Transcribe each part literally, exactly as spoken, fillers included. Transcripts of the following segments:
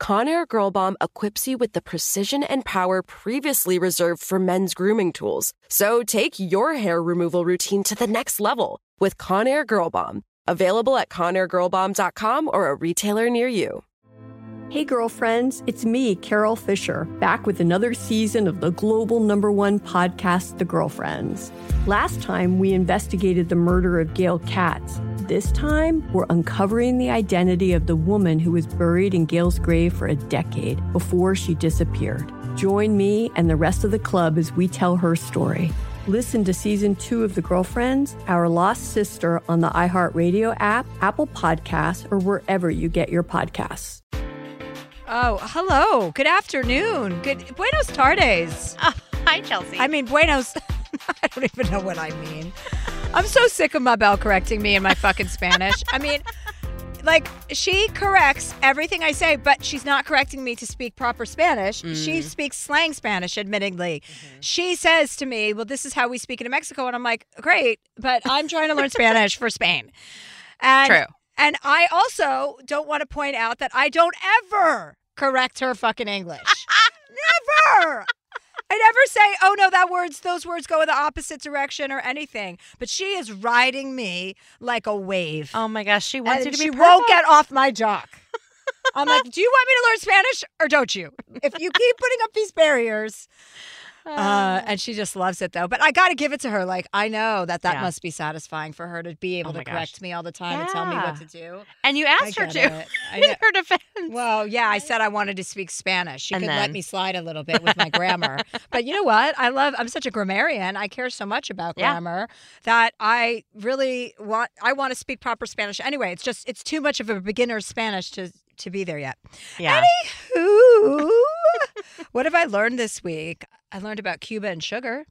Conair Girl Bomb equips you with the precision and power previously reserved for men's grooming tools. So take your hair removal routine to the next level with Conair Girl Bomb. Available at conair girl bomb dot com or a retailer near you. Hey, girlfriends, it's me, Carol Fisher, back with another season of the global number one podcast, The Girlfriends. Last time, we investigated the murder of Gail Katz. This time, we're uncovering the identity of the woman who was buried in Gail's grave for a decade before she disappeared. Join me and the rest of the club as we tell her story. Listen to season two of The Girlfriends, Our Lost Sister, on the iHeartRadio app, Apple Podcasts, or wherever you get your podcasts. Oh, hello. Good afternoon. Good Buenos tardes. Oh, hi, Chelsea. I mean, buenos... I don't even know what I mean. I'm so sick of Mabel correcting me in my fucking Spanish. I mean, like, she corrects everything I say, but she's not correcting me to speak proper Spanish. Mm. She speaks slang Spanish, admittingly. Mm-hmm. She says to me, well, this is how we speak in Mexico. And I'm like, great, but I'm trying to learn Spanish for Spain. And, True. And I also don't want to point out that I don't ever... correct her fucking English. Never. I never say, oh, no, that words, those words go in the opposite direction or anything. But she is riding me like a wave. Oh, my gosh. She wants and you to be she perfect. She won't get off my jock. I'm like, do you want me to learn Spanish or don't you? If you keep putting up these barriers. Uh, uh, and she just loves it, though. But I got to give it to her. Like, I know that that yeah. must be satisfying for her to be able oh to correct gosh. me all the time yeah. and tell me what to do. And you asked I her to. In her defense. Well, yeah, I said I wanted to speak Spanish. She and could then. let me slide a little bit with my grammar. But you know what? I love, I'm such a grammarian. I care so much about grammar yeah. that I really want, I want to speak proper Spanish anyway. It's just, it's too much of a beginner's Spanish to to be there yet. Yeah. Anywho, what have I learned this week? I learned about Cuba and sugar.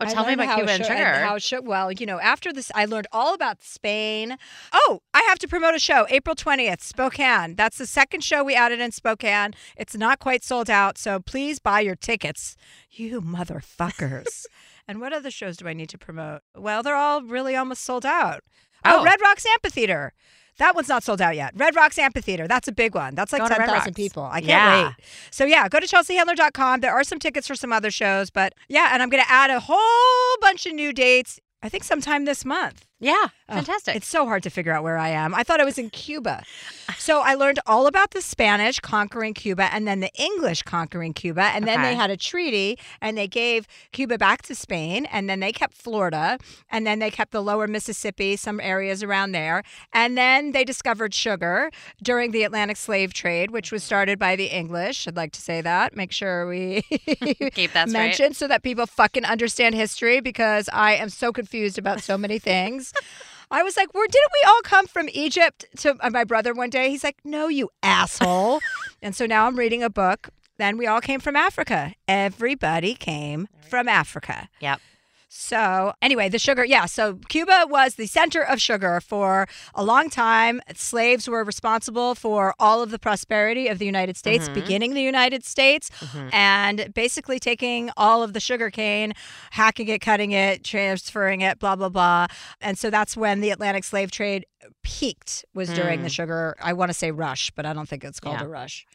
Oh, tell me about Cuba and sugar. And how should, well, you know, after this, I learned all about Spain. Oh, I have to promote a show, April twentieth, Spokane. That's the second show we added in Spokane. It's not quite sold out, so please buy your tickets. You motherfuckers. And what other shows do I need to promote? Well, they're all really almost sold out. Oh, oh Red Rocks Amphitheater. That one's not sold out yet. Red Rocks Amphitheater. That's a big one. That's like ten thousand people. I can't yeah. wait. So yeah, go to Chelsea Handler dot com. There are some tickets for some other shows, but yeah, and I'm going to add a whole bunch of new dates. I think sometime this month. Yeah, fantastic. Oh, it's so hard to figure out where I am. I thought I was in Cuba. So I learned all about the Spanish conquering Cuba and then the English conquering Cuba. And okay. then they had a treaty and they gave Cuba back to Spain. And then they kept Florida. And then they kept the lower Mississippi, some areas around there. And then they discovered sugar during the Atlantic slave trade, which was started by the English. I'd like to say that. Make sure we keep that mentioned right. so that people fucking understand history, because I am so confused. confused about so many things. I was like, "Where didn't we all come from Egypt?" To uh, my brother one day, he's like, "No, you asshole." And so now I'm reading a book. Then we all came from Africa. Everybody came from Africa. Yep. So anyway, the sugar, yeah. So Cuba was the center of sugar for a long time. Slaves were responsible for all of the prosperity of the United States, mm-hmm. beginning the United States, mm-hmm. and basically taking all of the sugar cane, hacking it, cutting it, transferring it, blah, blah, blah. And so that's when the Atlantic slave trade peaked, was mm. during the sugar, I want to say rush, but I don't think it's called yeah. a rush.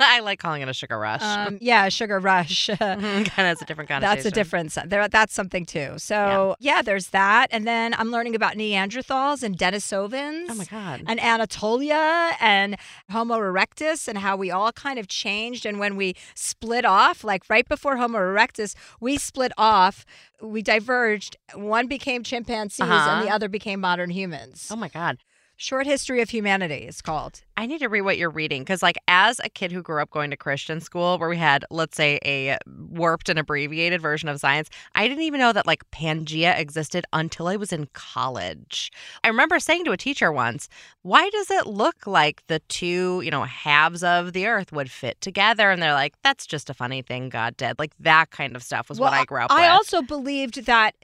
I like calling it a sugar rush. Um, yeah, sugar rush. mm-hmm. That's a different connotation. That's a difference. There, that's something too. So yeah. yeah, there's that. And then I'm learning about Neanderthals and Denisovans. Oh my God. And Anatolia and Homo erectus and how we all kind of changed. And when we split off, like right before Homo erectus, we split off. We diverged. One became chimpanzees uh-huh. and the other became modern humans. Oh my God. Short History of Humanity, it's called. I need to read what you're reading, because like as a kid who grew up going to Christian school where we had, let's say, a warped and abbreviated version of science, I didn't even know that like Pangea existed until I was in college. I remember saying to a teacher once, why does it look like the two, you know, halves of the earth would fit together? And they're like, that's just a funny thing God did. Like that kind of stuff was well, what I grew up I with. I also believed that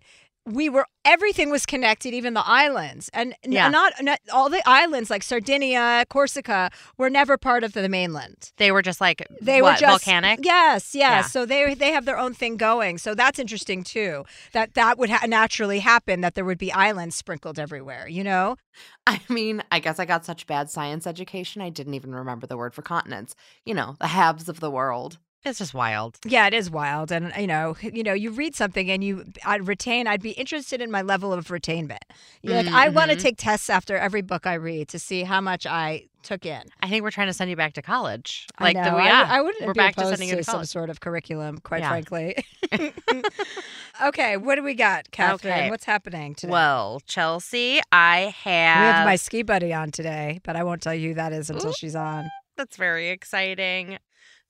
we were, everything was connected, even the islands. And yeah. not, not all the islands, like Sardinia, Corsica, were never part of the mainland. They were just like, they what, were just, volcanic? Yes, yes. Yeah. So they they have their own thing going. So that's interesting, too, that that would ha- naturally happen, that there would be islands sprinkled everywhere, you know? I mean, I guess I got such bad science education, I didn't even remember the word for continents. You know, the halves of the world. It's just wild. Yeah, it is wild. And, you know, you know, you read something and you I retain. I'd be interested in my level of retainment. You're mm-hmm. like, I want to take tests after every book I read to see how much I took in. I think we're trying to send you back to college. Like, I know. The, yeah, I, I wouldn't we're be back opposed to, sending you to, to some sort of curriculum, quite yeah. frankly. Okay, what do we got, Catherine? Okay. What's happening today? Well, Chelsea, I have... We have my ski buddy on today, but I won't tell you who that is until Ooh, she's on. That's very exciting.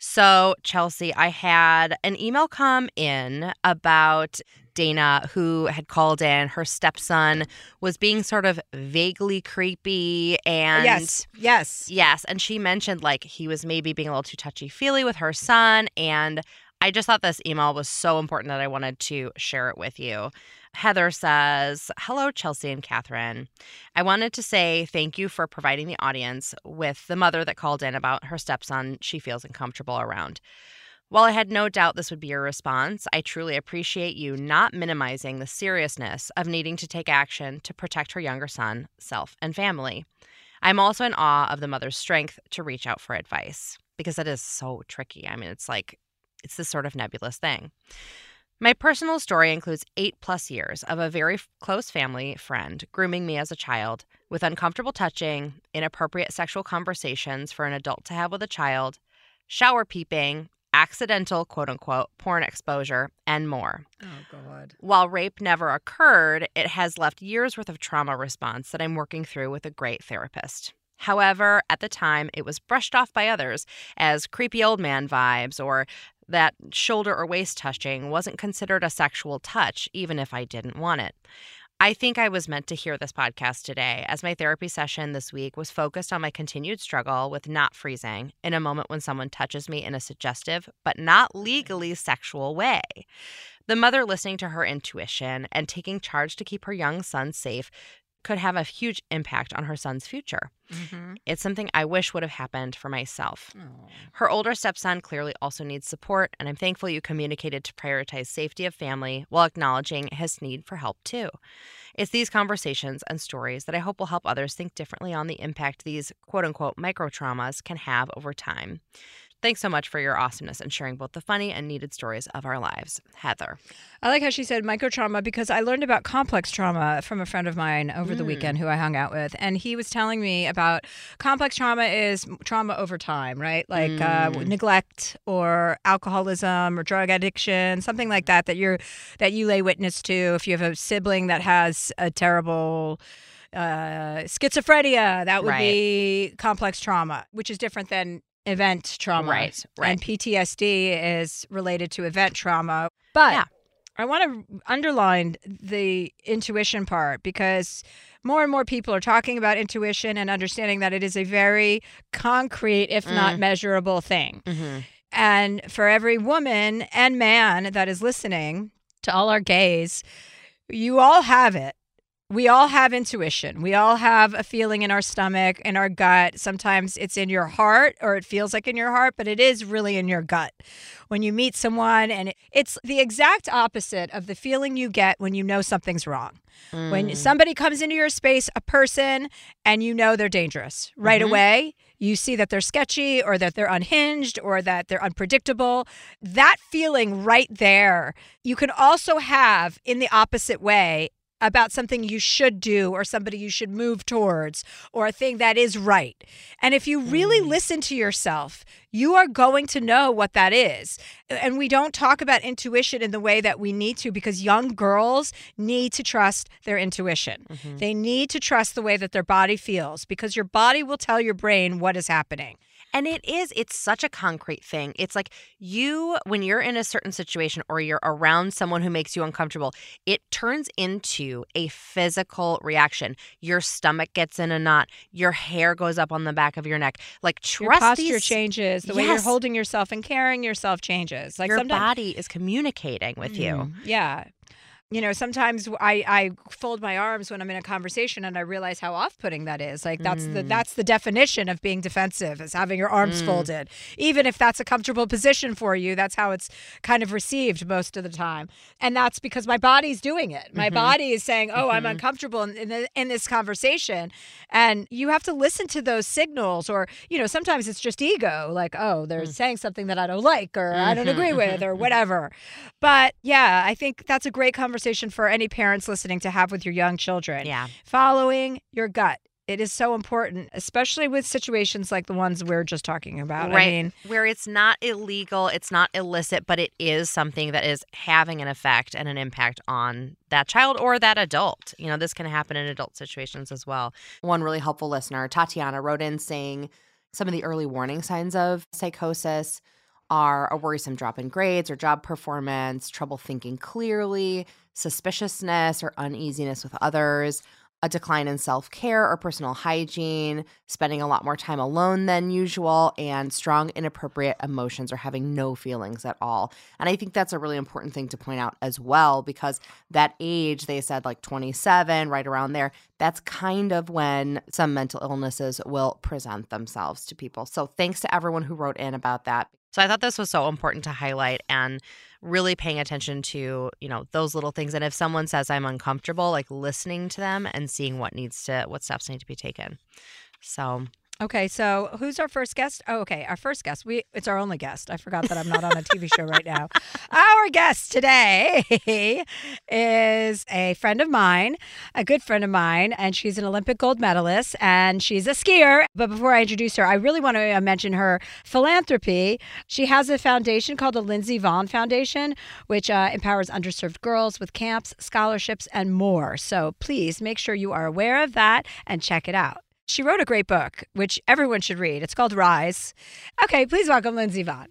So, Chelsea, I had an email come in about Dana, who had called in. Her stepson was being sort of vaguely creepy. And yes, yes. Yes. And she mentioned like he was maybe being a little too touchy-feely with her son. And I just thought this email was so important that I wanted to share it with you. Heather says, hello, Chelsea and Catherine. I wanted to say thank you for providing the audience with the mother that called in about her stepson she feels uncomfortable around. While I had no doubt this would be your response, I truly appreciate you not minimizing the seriousness of needing to take action to protect her younger son, self, and family. I'm also in awe of the mother's strength to reach out for advice, because that is so tricky. I mean, it's like, it's this sort of nebulous thing. My personal story includes eight plus years of a very close family friend grooming me as a child with uncomfortable touching, inappropriate sexual conversations for an adult to have with a child, shower peeping, accidental quote-unquote porn exposure, and more. Oh, God. While rape never occurred, it has left years worth of trauma response that I'm working through with a great therapist. However, at the time, it was brushed off by others as creepy old man vibes, or that shoulder or waist touching wasn't considered a sexual touch, even if I didn't want it. I think I was meant to hear this podcast today, as my therapy session this week was focused on my continued struggle with not freezing in a moment when someone touches me in a suggestive but not legally sexual way. The mother listening to her intuition and taking charge to keep her young son safe could have a huge impact on her son's future. Mm-hmm. It's something I wish would have happened for myself. Aww. Her older stepson clearly also needs support, and I'm thankful you communicated to prioritize safety of family while acknowledging his need for help too. It's these conversations and stories that I hope will help others think differently on the impact these quote-unquote micro-traumas can have over time. Thanks so much for your awesomeness and sharing both the funny and needed stories of our lives. Heather. I like how she said microtrauma, because I learned about complex trauma from a friend of mine over mm. the weekend who I hung out with. And he was telling me about complex trauma is trauma over time, right? Like mm. uh, neglect or alcoholism or drug addiction, something like that, that you're that you lay witness to if you have a sibling that has a terrible... Uh, schizophrenia, that would right. be complex trauma, which is different than event trauma. Right, right. And P T S D is related to event trauma. But yeah. I want to underline the intuition part, because more and more people are talking about intuition and understanding that it is a very concrete, if mm. not measurable thing. Mm-hmm. And for every woman and man that is listening, to all our gays, you all have it. We all have intuition. We all have a feeling in our stomach, in our gut. Sometimes it's in your heart, or it feels like in your heart, but it is really in your gut. When you meet someone, and it's the exact opposite of the feeling you get when you know something's wrong. Mm. When somebody comes into your space, a person, and you know they're dangerous right mm-hmm. away, you see that they're sketchy, or that they're unhinged, or that they're unpredictable. That feeling right there, you can also have in the opposite way about something you should do, or somebody you should move towards, or a thing that is right. And if you really mm. listen to yourself, you are going to know what that is. And we don't talk about intuition in the way that we need to, because young girls need to trust their intuition. Mm-hmm. They need to trust the way that their body feels, because your body will tell your brain what is happening. And it is, it's such a concrete thing. It's like you, when you're in a certain situation or you're around someone who makes you uncomfortable, it turns into a physical reaction. Your stomach gets in a knot. Your hair goes up on the back of your neck. Like, trust your posture these, changes. The yes. way you're holding yourself and carrying yourself changes. Like, your sometimes, body is communicating with mm, you. Yeah. You know, sometimes I, I fold my arms when I'm in a conversation, and I realize how off-putting that is. Like, that's mm. the that's the definition of being defensive, is having your arms mm. folded. Even if that's a comfortable position for you, that's how it's kind of received most of the time. And that's because my body's doing it. My mm-hmm. body is saying, oh, mm-hmm. I'm uncomfortable in, in, the, in this conversation. And you have to listen to those signals. Or, you know, sometimes it's just ego. Like, oh, they're mm. saying something that I don't like, or mm-hmm. I don't agree with, or whatever. But, yeah, I think that's a great conversation for any parents listening to have with your young children. Yeah. Following your gut. It is so important, especially with situations like the ones we we're just talking about. Right. I mean, where it's not illegal, it's not illicit, but it is something that is having an effect and an impact on that child or that adult. You know, this can happen in adult situations as well. One really helpful listener, Tatiana, wrote in saying some of the early warning signs of psychosis are a worrisome drop in grades or job performance, trouble thinking clearly, suspiciousness or uneasiness with others, a decline in self-care or personal hygiene, spending a lot more time alone than usual, and strong inappropriate emotions or having no feelings at all. And I think that's a really important thing to point out as well, because that age, they said like twenty-seven, right around there, that's kind of when some mental illnesses will present themselves to people. So thanks to everyone who wrote in about that. So I thought this was so important to highlight, and really paying attention to, you know, those little things. And if someone says I'm uncomfortable, like listening to them and seeing what needs to, what steps need to be taken. So. Okay. So who's our first guest? Oh, okay. Our first guest. We It's our only guest. I forgot that I'm not on a T V show right now. Our guest today is a friend of mine, a good friend of mine, and she's an Olympic gold medalist, and she's a skier. But before I introduce her, I really want to mention her philanthropy. She has a foundation called the Lindsey Vonn Foundation, which uh, empowers underserved girls with camps, scholarships, and more. So please make sure you are aware of that and check it out. She wrote a great book, which everyone should read. It's called Rise. Okay, please welcome Lindsey Vonn.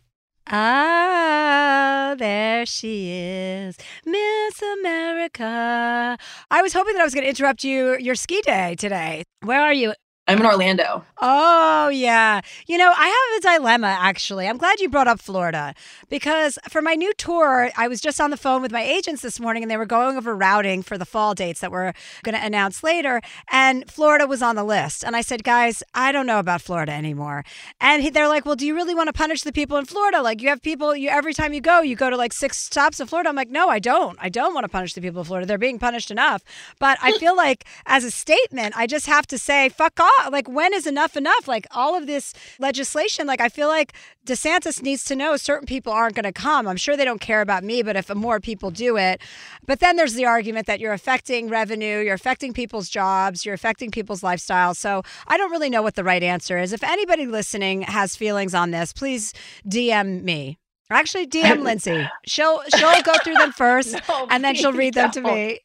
Ah, oh, there she is, Miss America. I was hoping that I was going to interrupt you, your ski day today. Where are you? I'm in Orlando. Oh, yeah. You know, I have a dilemma, actually. I'm glad you brought up Florida, because for my new tour, I was just on the phone with my agents this morning, and they were going over routing for the fall dates that we're going to announce later. And Florida was on the list. And I said, guys, I don't know about Florida anymore. And they're like, well, do you really want to punish the people in Florida? Like, you have people, you every time you go, you go to like six stops in Florida. I'm like, no, I don't. I don't want to punish the people of Florida. They're being punished enough. But I feel like as a statement, I just have to say, fuck off. Like, when is enough enough? Like, all of this legislation, like, I feel like DeSantis needs to know certain people aren't going to come. I'm sure they don't care about me, but if more people do it. But then there's the argument that you're affecting revenue, you're affecting people's jobs, you're affecting people's lifestyles. So I don't really know what the right answer is. If anybody listening has feelings on this, please D M me. Actually, D M Lindsey. She'll she'll go through them first, no, and then she'll read them don't. to me.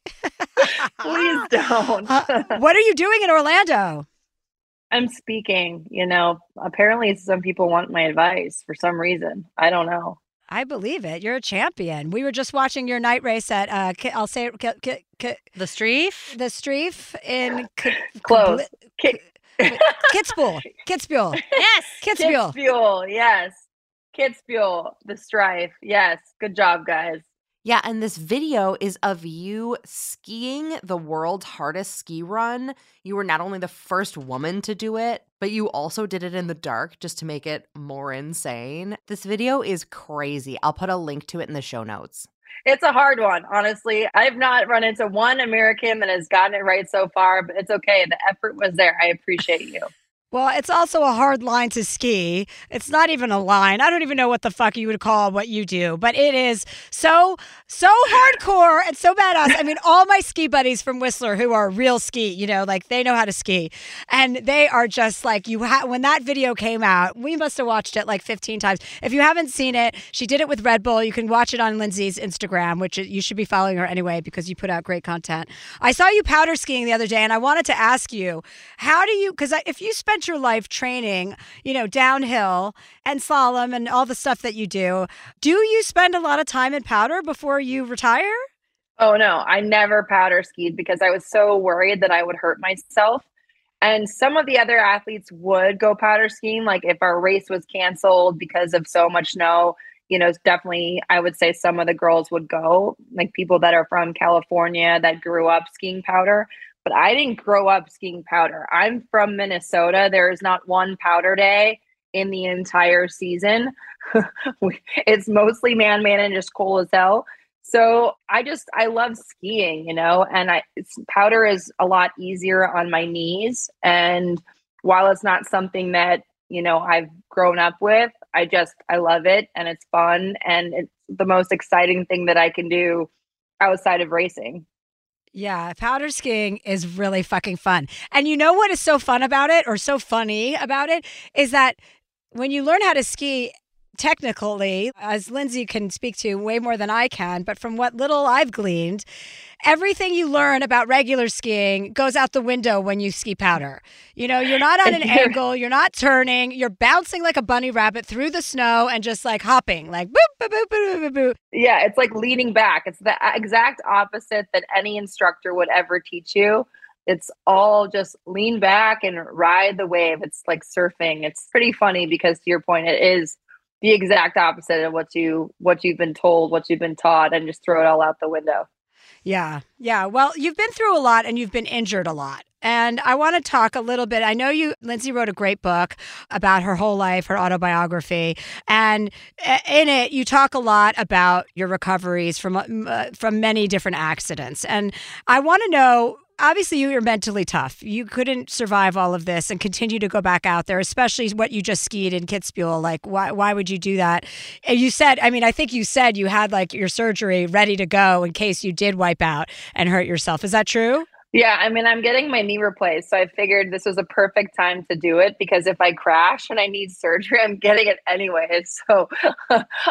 Please don't. uh, what are you doing in Orlando? I'm speaking, you know, apparently some people want my advice for some reason. I don't know. I believe it. You're a champion. We were just watching your night race at, uh, K- I'll say it. K- K- K- the Streif? The Streif in K- Close. K- K- Kitzbühel. Kitzbühel. Yes. Kitzbühel. Kitzbühel. Yes. Kitzbühel. The Streif. Yes. Good job, guys. Yeah, and this video is of you skiing the world's hardest ski run. You were not only the first woman to do it, but you also did it in the dark just to make it more insane. This video is crazy. I'll put a link to it in the show notes. It's a hard one, honestly. I've not run into one American that has gotten it right so far, but it's okay. The effort was there. I appreciate you. Well, it's also a hard line to ski. It's not even a line. I don't even know what the fuck you would call what you do, but it is so, so hardcore and so badass. I mean, all my ski buddies from Whistler who are real ski, you know, like they know how to ski. And they are just like, you. Ha- when that video came out, we must have watched it like fifteen times. If you haven't seen it, she did it with Red Bull. You can watch it on Lindsey's Instagram, which you should be following her anyway because you put out great content. I saw you powder skiing the other day and I wanted to ask you, how do you, because if you spent your life training, you know, downhill and slalom and all the stuff that you do, do you spend a lot of time in powder before you retire? Oh no, I never powder skied because I was so worried that I would hurt myself. And some of the other athletes would go powder skiing. Like if our race was canceled because of so much snow, you know, definitely I would say some of the girls would go, like people that are from California that grew up skiing powder. But I didn't grow up skiing powder. I'm from Minnesota. There is not one powder day in the entire season. It's mostly man-made and just cold as hell. So I just, I love skiing, you know, and I it's, powder is a lot easier on my knees. And while it's not something that, you know, I've grown up with, I just, I love it and it's fun. And it's the most exciting thing that I can do outside of racing. Yeah, powder skiing is really fucking fun. And you know what is so fun about it, or so funny about it, is that when you learn how to ski technically, as Lindsey can speak to way more than I can, but from what little I've gleaned, everything you learn about regular skiing goes out the window when you ski powder. You know, you're not on an angle, you're not turning, you're bouncing like a bunny rabbit through the snow and just like hopping, like boop, boop, boop, boop, boop, boop. Yeah, it's like leaning back. It's the exact opposite that any instructor would ever teach you. It's all just lean back and ride the wave. It's like surfing. It's pretty funny because, to your point, it is the exact opposite of what you what you've been told, what you've been taught, and just throw it all out the window. Yeah. Yeah. Well, you've been through a lot and you've been injured a lot. And I want to talk a little bit. I know you, Lindsey wrote a great book about her whole life, her autobiography. And in it, you talk a lot about your recoveries from uh, from many different accidents. And I want to know, obviously, you were mentally tough. You couldn't survive all of this and continue to go back out there, especially what you just skied in Kitzbühel. Like, why why would you do that? And you said, I mean, I think you said you had like your surgery ready to go in case you did wipe out and hurt yourself. Is that true? Yeah. I mean, I'm getting my knee replaced. So I figured this was a perfect time to do it because if I crash and I need surgery, I'm getting it anyway. So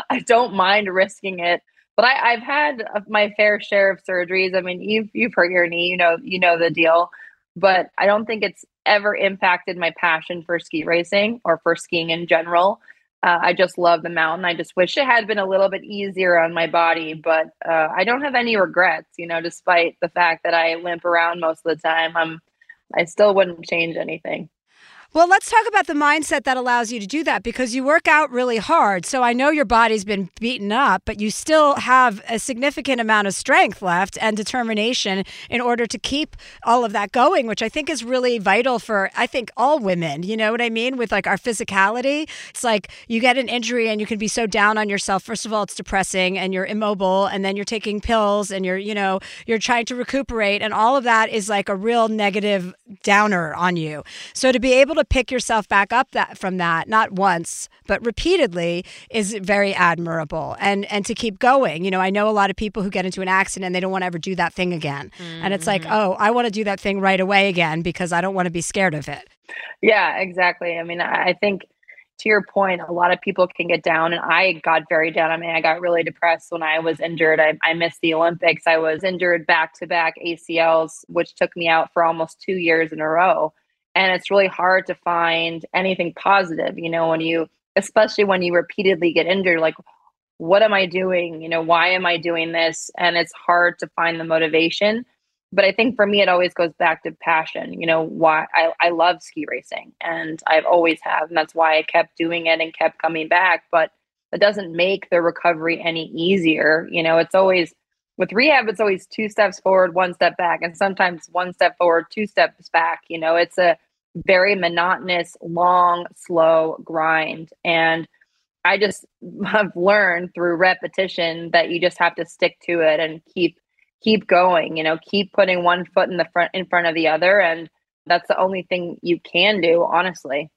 I don't mind risking it. But I, I've had my fair share of surgeries. I mean, you've, you've hurt your knee, you know, you know the deal. But I don't think it's ever impacted my passion for ski racing or for skiing in general. Uh, I just love the mountain. I just wish it had been a little bit easier on my body. But uh, I don't have any regrets, you know, despite the fact that I limp around most of the time. I'm, I still wouldn't change anything. Well, let's talk about the mindset that allows you to do that because you work out really hard. So I know your body's been beaten up, but you still have a significant amount of strength left and determination in order to keep all of that going, which I think is really vital for, I think, all women. You know what I mean? With like our physicality, it's like you get an injury and you can be so down on yourself. First of all, it's depressing and you're immobile and then you're taking pills and you're, you know, you're trying to recuperate. And all of that is like a real negative downer on you. So to be able to pick yourself back up that from that, not once, but repeatedly, is very admirable. And and to keep going, you know, I know a lot of people who get into an accident and they don't want to ever do that thing again. Mm-hmm. And it's like, oh, I want to do that thing right away again because I don't want to be scared of it. Yeah, exactly. I mean, I think to your point, a lot of people can get down and I got very down. I mean, I got really depressed when I was injured. I, I missed the Olympics. I was injured back-to-back A C Ls, which took me out for almost two years in a row. And it's really hard to find anything positive, you know, when you, especially when you repeatedly get injured, like, what am I doing? You know, why am I doing this? And it's hard to find the motivation. But I think for me, it always goes back to passion. You know, why I, I love ski racing and I've always have. And that's why I kept doing it and kept coming back. But that doesn't make the recovery any easier. You know, it's always with rehab, it's always two steps forward, one step back, and sometimes one step forward, two steps back. You know, it's a very monotonous, long, slow grind. And I just have learned through repetition that you just have to stick to it and keep, keep going, you know, keep putting one foot in the front, in front of the other. And that's the only thing you can do, honestly.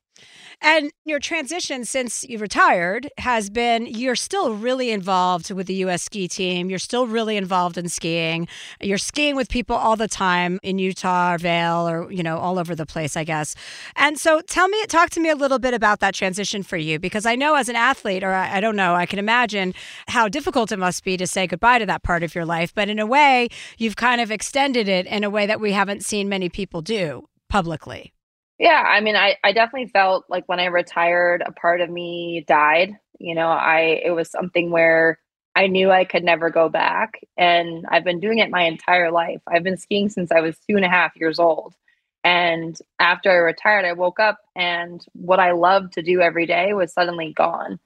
And your transition since you retired has been, you're still really involved with the U S ski team. You're still really involved in skiing. You're skiing with people all the time in Utah or Vail or, you know, all over the place, I guess. And so tell me, talk to me a little bit about that transition for you, because I know as an athlete, or I, I don't know, I can imagine how difficult it must be to say goodbye to that part of your life. But in a way, you've kind of extended it in a way that we haven't seen many people do publicly. Yeah, I mean, I, I definitely felt like when I retired, a part of me died. You know, I it was something where I knew I could never go back. And I've been doing it my entire life. I've been skiing since I was two and a half years old. And after I retired, I woke up and what I loved to do every day was suddenly gone.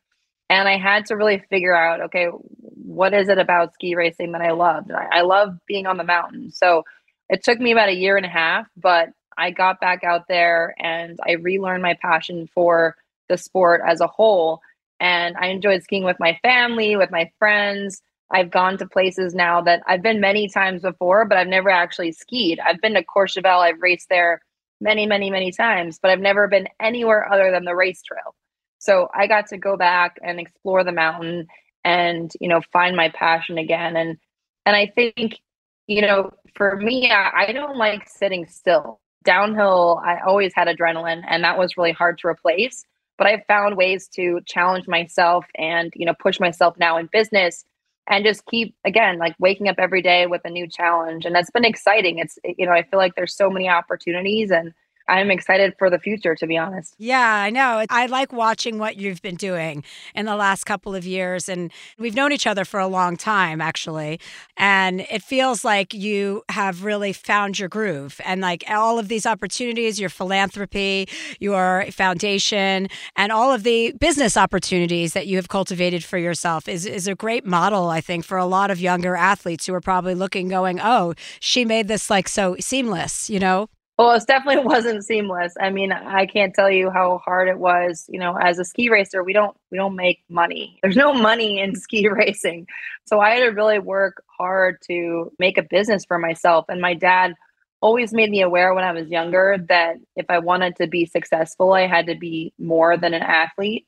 And I had to really figure out, okay, what is it about ski racing that I loved? And I, I love being on the mountain. So it took me about a year and a half, but I got back out there and I relearned my passion for the sport as a whole. And I enjoyed skiing with my family, with my friends. I've gone to places now that I've been many times before, but I've never actually skied. I've been to Courchevel. I've raced there many, many, many times, but I've never been anywhere other than the race trail. So I got to go back and explore the mountain and, you know, find my passion again. And, and I think, you know, for me, I, I don't like sitting still. Downhill, I always had adrenaline, and that was really hard to replace. But I've found ways to challenge myself and, you know, push myself now in business and just keep, again, like waking up every day with a new challenge. And that's been exciting. It's, you know, I feel like there's so many opportunities and I'm excited for the future, to be honest. Yeah, I know. I like watching what you've been doing in the last couple of years. And we've known each other for a long time, actually. And it feels like you have really found your groove. And like all of these opportunities, your philanthropy, your foundation, and all of the business opportunities that you have cultivated for yourself is, is a great model, I think, for a lot of younger athletes who are probably looking, going, oh, she made this like so seamless, you know? Well, it definitely wasn't seamless. I mean, I can't tell you how hard it was. You know, as a ski racer, we don't we don't make money. There's no money in ski racing. So I had to really work hard to make a business for myself. And my dad always made me aware when I was younger that if I wanted to be successful, I had to be more than an athlete.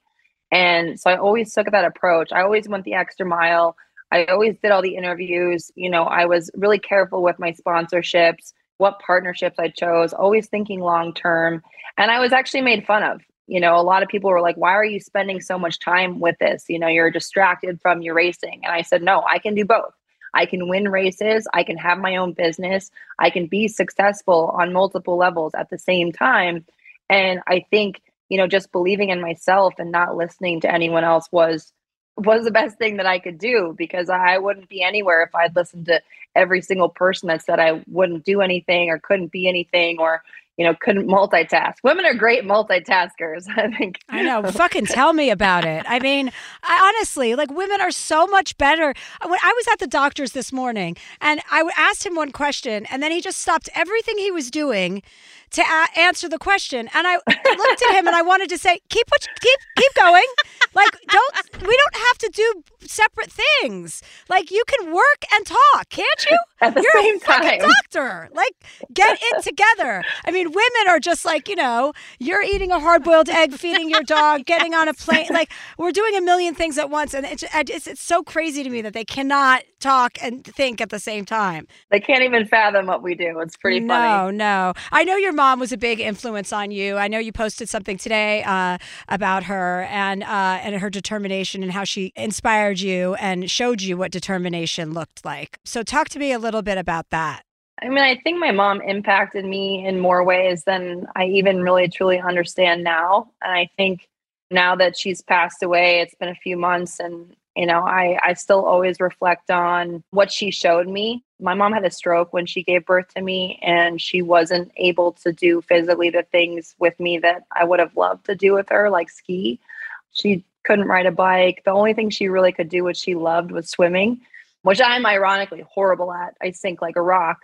And so I always took that approach. I always went the extra mile. I always did all the interviews. You know, I was really careful with my sponsorships, what partnerships I chose, always thinking long-term. And I was actually made fun of. You know, a lot of people were like, why are you spending so much time with this? You know, you're distracted from your racing. And I said, no, I can do both. I can win races. I can have my own business. I can be successful on multiple levels at the same time. And I think, you know, just believing in myself and not listening to anyone else was was the best thing that I could do, because I wouldn't be anywhere if I'd listened to every single person that said I wouldn't do anything or couldn't be anything or, you know, couldn't multitask. Women are great multitaskers, I think. I know. Fucking tell me about it. I mean, I, honestly, like women are so much better. When I was at the doctor's this morning and I asked him one question and then he just stopped everything he was doing to a- answer the question. And I, I looked at him and I wanted to say, keep, what you, keep, keep going. Like, don't, we don't have to do separate things. Like, you can work and talk, can't you? At the You're same a fucking time. Doctor. Like, get it together. I mean, women are just like, you know, you're eating a hard-boiled egg, feeding your dog, getting on a plane. Like, we're doing a million things at once. And it's, it's, it's so crazy to me that they cannot talk and think at the same time. They can't even fathom what we do. It's pretty no, funny. No, no. I know your mom was a big influence on you. I know you posted something today uh, about her and, uh, and her determination and how she inspired you and showed you what determination looked like. So talk to me a little bit about that. I mean, I think my mom impacted me in more ways than I even really truly understand now. And I think now that she's passed away, it's been a few months and, you know, I, I still always reflect on what she showed me. My mom had a stroke when she gave birth to me and she wasn't able to do physically the things with me that I would have loved to do with her, like ski. She couldn't ride a bike. The only thing she really could do what she loved was swimming, which I'm ironically horrible at. I sink like a rock.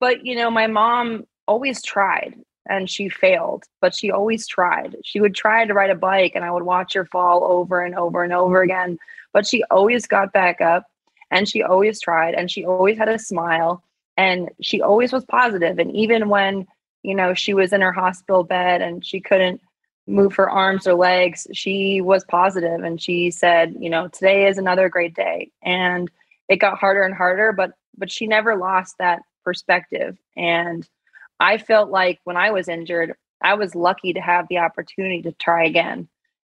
But, you know, my mom always tried and she failed, but she always tried. She would try to ride a bike and I would watch her fall over and over and over again. But she always got back up and she always tried and she always had a smile and she always was positive. And even when, you know, she was in her hospital bed and she couldn't move her arms or legs, she was positive and she said, you know, today is another great day. And it got harder and harder, but but she never lost that perspective. And I felt like when I was injured, I was lucky to have the opportunity to try again.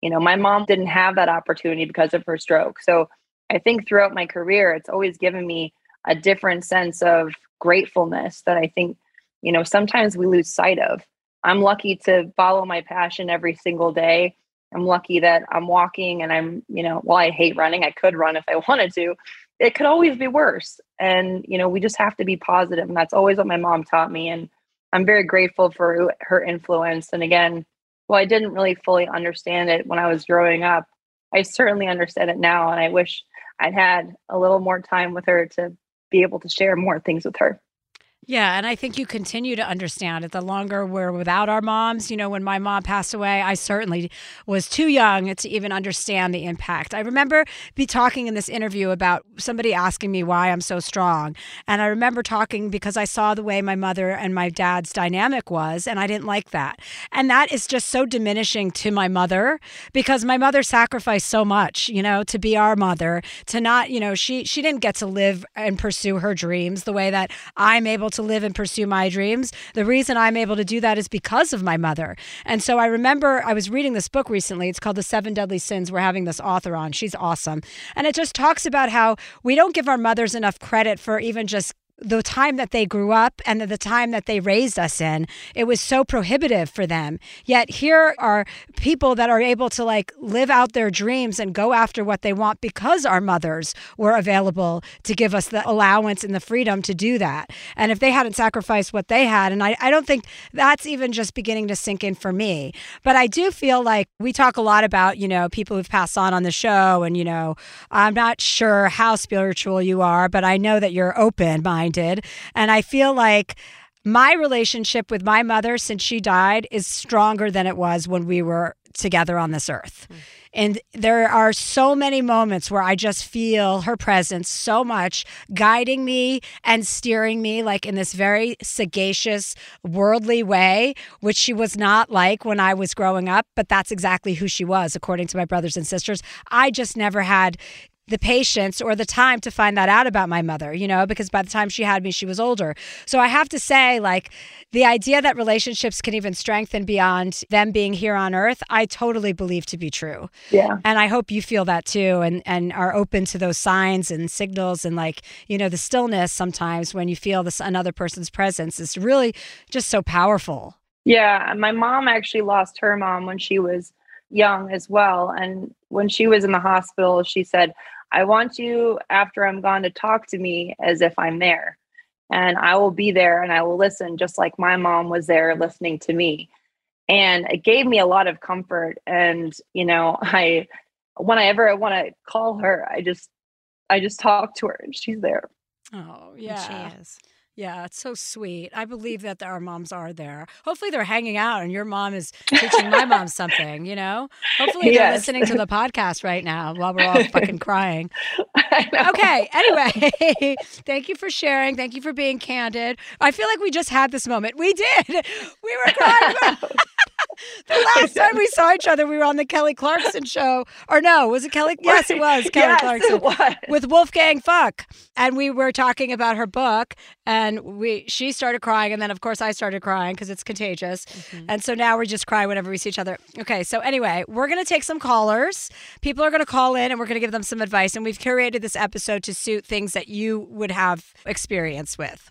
You know, my mom didn't have that opportunity because of her stroke. So I think throughout my career, it's always given me a different sense of gratefulness that I think, you know, sometimes we lose sight of. I'm lucky to follow my passion every single day. I'm lucky that I'm walking and I'm, you know, while I hate running, I could run if I wanted to. It could always be worse. And, you know, we just have to be positive. And that's always what my mom taught me. And I'm very grateful for her influence. And again, while I didn't really fully understand it when I was growing up, I certainly understand it now. And I wish I'd had a little more time with her to be able to share more things with her. Yeah. And I think you continue to understand it the longer we're without our moms. You know, when my mom passed away, I certainly was too young to even understand the impact. I remember be talking in this interview about somebody asking me why I'm so strong. And I remember talking because I saw the way my mother and my dad's dynamic was, and I didn't like that. And that is just so diminishing to my mother, because my mother sacrificed so much, you know, to be our mother, to not, you know, she, she didn't get to live and pursue her dreams the way that I'm able to live and pursue my dreams. The reason I'm able to do that is because of my mother. And so I remember I was reading this book recently. It's called The Seven Deadly Sins. We're having this author on. She's awesome. And it just talks about how we don't give our mothers enough credit for even just the time that they grew up and the time that they raised us in. It was so prohibitive for them. Yet here are people that are able to like live out their dreams and go after what they want because our mothers were available to give us the allowance and the freedom to do that. And if they hadn't sacrificed what they had, and I, I don't think that's even just beginning to sink in for me. But I do feel like we talk a lot about, you know, people who've passed on on the show and, you know, I'm not sure how spiritual you are, but I know that you're open-minded. Did. And I feel like my relationship with my mother since she died is stronger than it was when we were together on this earth. Mm. And there are so many moments where I just feel her presence so much guiding me and steering me like in this very sagacious, worldly way, which she was not like when I was growing up. But that's exactly who she was, according to my brothers and sisters. I just never had the patience or the time to find that out about my mother, you know, because by the time she had me, she was older. So I have to say, like, the idea that relationships can even strengthen beyond them being here on earth, I totally believe to be true. Yeah. And I hope you feel that too, and, and are open to those signs and signals and, like, you know, the stillness sometimes when you feel this another person's presence is really just so powerful. Yeah. My mom actually lost her mom when she was young as well. And when she was in the hospital, she said, I want you after I'm gone to talk to me as if I'm there, and I will be there and I will listen just like my mom was there listening to me. And it gave me a lot of comfort. And, you know, I, whenever I want to call her, I just, I just talk to her and she's there. Oh yeah. She is. Yeah, it's so sweet. I believe that our moms are there. Hopefully they're hanging out and your mom is teaching my mom something, you know? Hopefully yes. They're listening to the podcast right now while we're all fucking crying. Okay, anyway, thank you for sharing. Thank you for being candid. I feel like we just had this moment. We did. We were crying. The last time we saw each other, we were on the Kelly Clarkson show. Or no, was it Kelly? Yes, it was Kelly yes, Clarkson it was. With Wolfgang Puck. And we were talking about her book, and we she started crying, and then of course I started crying because it's contagious. Mm-hmm. And so now we just cry whenever we see each other. Okay, so anyway, we're going to take some callers. People are going to call in, and we're going to give them some advice. And we've curated this episode to suit things that you would have experience with.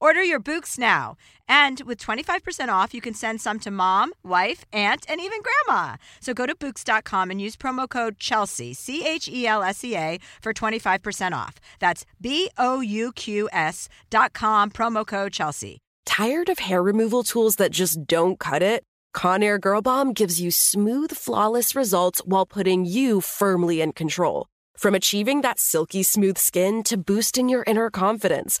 Order your Bouqs now. And with twenty-five percent off, you can send some to mom, wife, aunt, and even grandma. So go to Bouqs dot com and use promo code Chelsea, C H E L S E A, for twenty-five percent off. That's B O U Q S dot com, promo code Chelsea. Tired of hair removal tools that just don't cut it? Conair Girl Bomb gives you smooth, flawless results while putting you firmly in control. From achieving that silky smooth skin to boosting your inner confidence,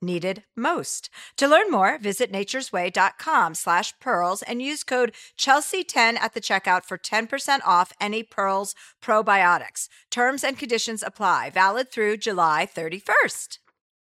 needed most. To learn more, visit naturesway dot com slash pearls and use code Chelsea ten at the checkout for ten percent off any Pearls probiotics. Terms and conditions apply. Valid through July thirty-first.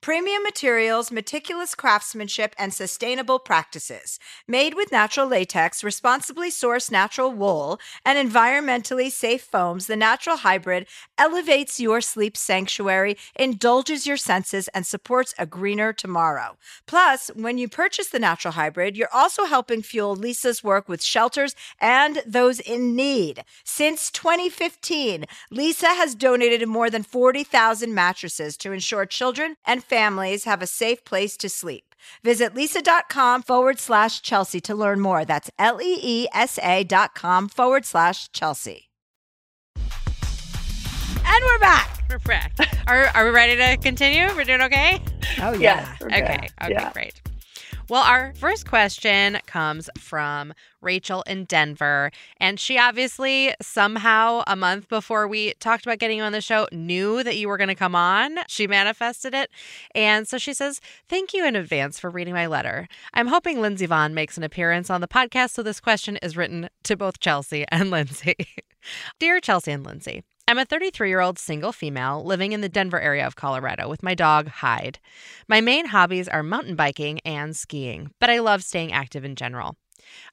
premium materials, meticulous craftsmanship, and sustainable practices. Made with natural latex, responsibly sourced natural wool, and environmentally safe foams, the Natural Hybrid elevates your sleep sanctuary, indulges your senses, and supports a greener tomorrow. Plus, when you purchase the Natural Hybrid, you're also helping fuel Leesa's work with shelters and those in need. Since twenty fifteen, Leesa has donated more than forty thousand mattresses to ensure children and families families have a safe place to sleep. Visit Leesa dot com forward slash Chelsea to learn more. That's L-E-E-S-A dot com forward slash Chelsea. And we're back. We're back. Are, are we ready to continue? We're doing okay? Oh, yeah. Yes, okay. Okay, yeah. Great. Well, our first question comes from Rachel in Denver, and she obviously somehow a month before we talked about getting you on the show knew that you were going to come on. She manifested it. And so she says, thank you in advance for reading my letter. I'm hoping Lindsey Vonn makes an appearance on the podcast, so this question is written to both Chelsea and Lindsey. Dear Chelsea and Lindsey, I'm a thirty-three-year-old single female living in the Denver area of Colorado with my dog, Hyde. My main hobbies are mountain biking and skiing, but I love staying active in general.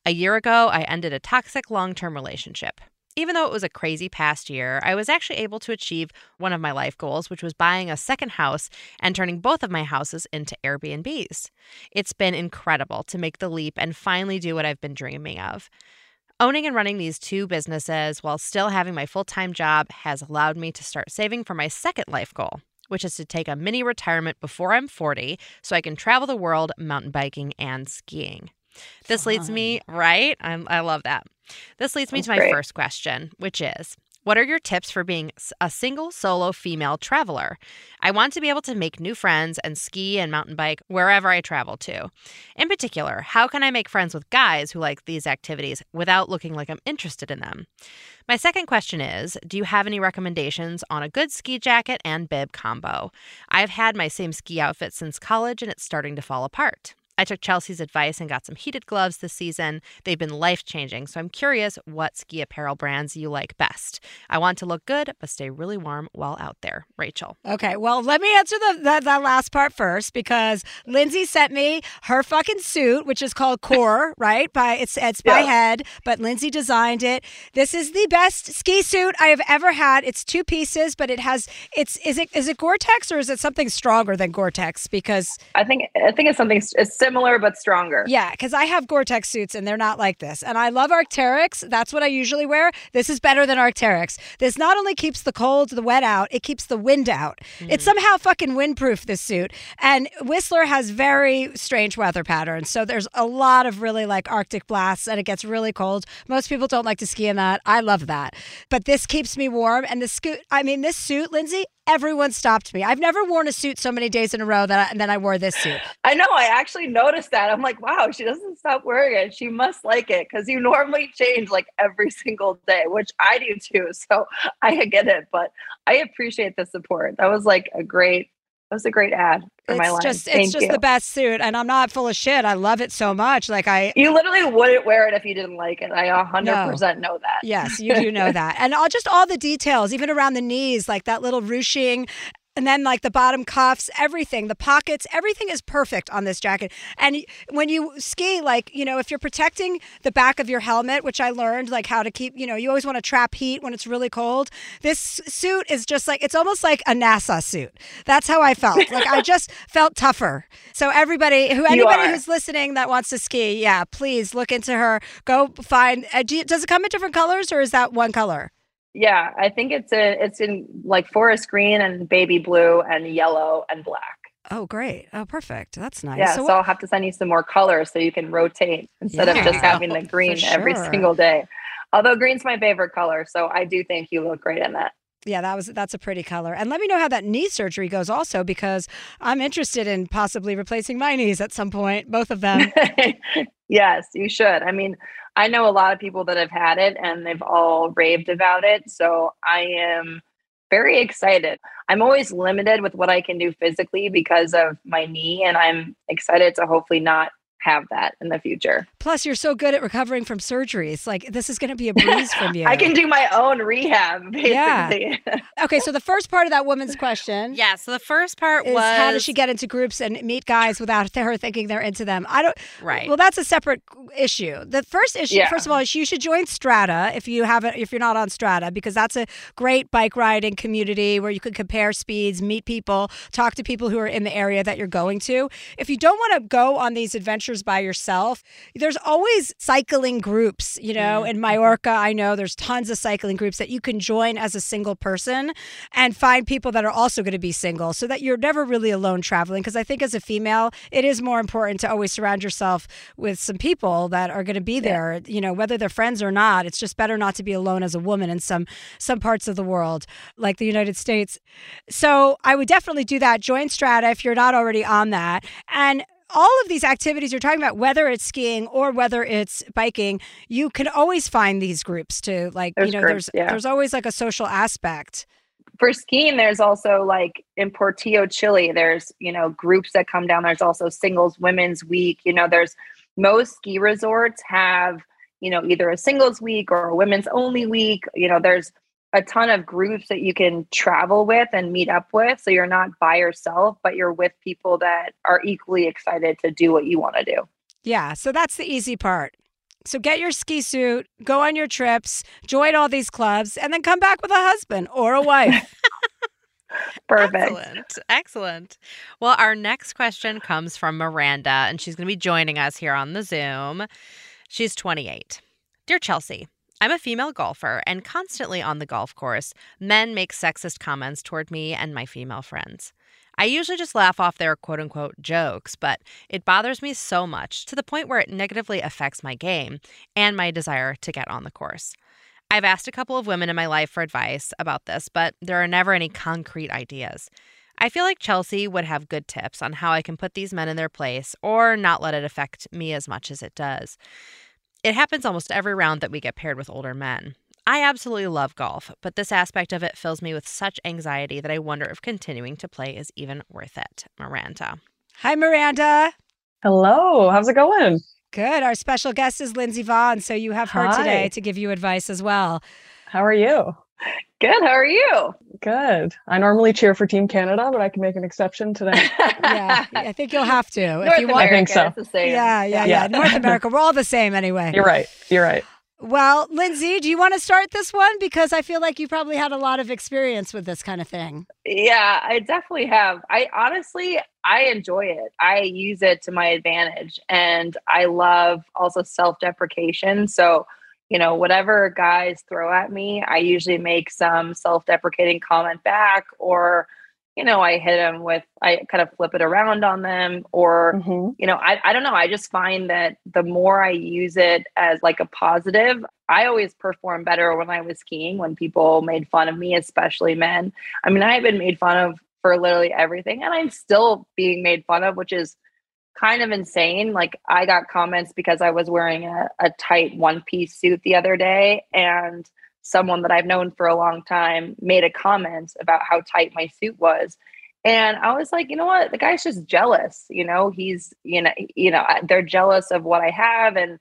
A year ago, I ended a toxic long-term relationship. Even though it was a crazy past year, I was actually able to achieve one of my life goals, which was buying a second house and turning both of my houses into Airbnbs. It's been incredible to make the leap and finally do what I've been dreaming of. Owning and running these two businesses while still having my full-time job has allowed me to start saving for my second life goal, which is to take a mini retirement before I'm forty so I can travel the world mountain biking and skiing. This Fun. leads me, right? I'm, I love that. This leads me That's to my great. first question, which is, what are your tips for being a single solo female traveler? I want to be able to make new friends and ski and mountain bike wherever I travel to. In particular, how can I make friends with guys who like these activities without looking like I'm interested in them? My second question is, do you have any recommendations on a good ski jacket and bib combo? I've had my same ski outfit since college and it's starting to fall apart. I took Chelsea's advice and got some heated gloves this season. They've been life-changing, so I'm curious what ski apparel brands you like best. I want to look good, but stay really warm while out there. Rachel. Okay, well, let me answer the, the, the last part first, because Lindsay sent me her fucking suit, which is called Core, right? By It's, it's by yeah. Head, but Lindsay designed it. This is the best ski suit I have ever had. It's two pieces, but it has, it's is it is it Gore-Tex or is it something stronger than Gore-Tex? Because I think, I think it's something, it's similar. Similar but stronger. Yeah, because I have Gore-Tex suits and they're not like this. And I love Arc'teryx. That's what I usually wear. This is better than Arc'teryx. This not only keeps the cold, the wet out, it keeps the wind out. Mm. It's somehow fucking windproof, this suit. And Whistler has very strange weather patterns. So there's a lot of really like Arctic blasts and it gets really cold. Most people don't like to ski in that. I love that. But this keeps me warm. And the scoot, I mean, this suit, Lindsay, everyone stopped me. I've never worn a suit so many days in a row that I, and then I wore this suit. I know. I actually noticed that. I'm like, wow, she doesn't stop wearing it. She must like it because you normally change like every single day, which I do too. So I get it, but I appreciate the support. That was like a great, that was a great ad. For it's my just, line. It's Thank just you. the best suit, and I'm not full of shit. I love it so much. Like I, you literally wouldn't wear it if you didn't like it. I one hundred percent know that. Yes, you do know that, and all just all the details, even around the knees, like that little ruching. And then like the bottom cuffs, everything, the pockets, everything is perfect on this jacket. And when you ski, like, you know, if you're protecting the back of your helmet, which I learned like how to keep, you know, you always want to trap heat when it's really cold. This suit is just like, it's almost like a NASA suit. That's how I felt. Like I just felt tougher. So everybody who, anybody who's listening that wants to ski, yeah, please look into her. Go find, uh, do you, does it come in different colors or is that one color? Yeah, I think it's a, it's in like forest green and baby blue and yellow and black. Oh, great. Oh, perfect. That's nice. Yeah, so, so what... I'll have to send you some more colors so you can rotate instead yeah. of just having the green sure. every single day. Although green's my favorite color, so I do think you look great in that. Yeah, that was that's a pretty color. And let me know how that knee surgery goes also, because I'm interested in possibly replacing my knees at some point, both of them. Yes, you should. I mean, I know a lot of people that have had it and they've all raved about it. So I am very excited. I'm always limited with what I can do physically because of my knee, and I'm excited to hopefully not have that in the future. Plus, you're so good at recovering from surgeries. Like, this is going to be a breeze from you. I can do my own rehab, basically. Yeah. Okay, so the first part of that woman's question. Yeah, so the first part was... how does she get into groups and meet guys without her thinking they're into them? I don't... Right. Well, that's a separate issue. The first issue, yeah. first of all, is you should join Strata if, you haven't, if you're not on Strata, because that's a great bike riding community where you can compare speeds, meet people, talk to people who are in the area that you're going to. If you don't want to go on these adventures by yourself, there's always cycling groups, you know, in Mallorca. I know there's tons of cycling groups that you can join as a single person and find people that are also going to be single so that you're never really alone traveling. Because I think as a female, it is more important to always surround yourself with some people that are going to be there, yeah. you know, whether they're friends or not. It's just better not to be alone as a woman in some some parts of the world, like the United States. So I would definitely do that. Join Strata if you're not already on that. And all of these activities you're talking about, whether it's skiing or whether it's biking, you can always find these groups to like, there's you know, groups, there's yeah. there's always like a social aspect. For skiing, there's also like in Portillo, Chile, there's, you know, groups that come down. There's also Singles Women's Week. You know, there's most ski resorts have, you know, either a singles week or a women's only week. You know, there's a ton of groups that you can travel with and meet up with. So you're not by yourself, but you're with people that are equally excited to do what you want to do. Yeah. So that's the easy part. So get your ski suit, go on your trips, join all these clubs, and then come back with a husband or a wife. Perfect. Excellent. Excellent. Well, our next question comes from Miranda, and she's going to be joining us here on the Zoom. She's twenty-eight. Dear Chelsea, I'm a female golfer, and constantly on the golf course, men make sexist comments toward me and my female friends. I usually just laugh off their quote-unquote jokes, but it bothers me so much to the point where it negatively affects my game and my desire to get on the course. I've asked a couple of women in my life for advice about this, but there are never any concrete ideas. I feel like Chelsea would have good tips on how I can put these men in their place or not let it affect me as much as it does. It happens almost every round that we get paired with older men. I absolutely love golf, but this aspect of it fills me with such anxiety that I wonder if continuing to play is even worth it. Miranda. Hi, Miranda. Hello. How's it going? Good. Our special guest is Lindsey Vonn, so you have her Hi. today to give you advice as well. How are you? Good. How are you? Good. I normally cheer for Team Canada, but I can make an exception today. Yeah, I think you'll have to. North if you want. America, I think so. It's the same. Yeah, yeah, yeah, yeah. North America, we're all the same anyway. You're right. You're right. Well, Lindsey, do you want to start this one? Because I feel like you probably had a lot of experience with this kind of thing. Yeah, I definitely have. I honestly, I enjoy it. I use it to my advantage. And I love also self-deprecation. So, you know, whatever guys throw at me, I usually make some self-deprecating comment back, or, you know, I hit them with, I kind of flip it around on them, or, mm-hmm. you know, I, I don't know. I just find that the more I use it as like a positive, I always perform better when I was skiing, when people made fun of me, especially men. I mean, I've been made fun of for literally everything, and I'm still being made fun of, which is kind of insane. Like, I got comments because I was wearing a, a tight one piece suit the other day, and someone that I've known for a long time made a comment about how tight my suit was. And I was like, you know what? The guy's just jealous. You know, he's, you know, you know, they're jealous of what I have. And,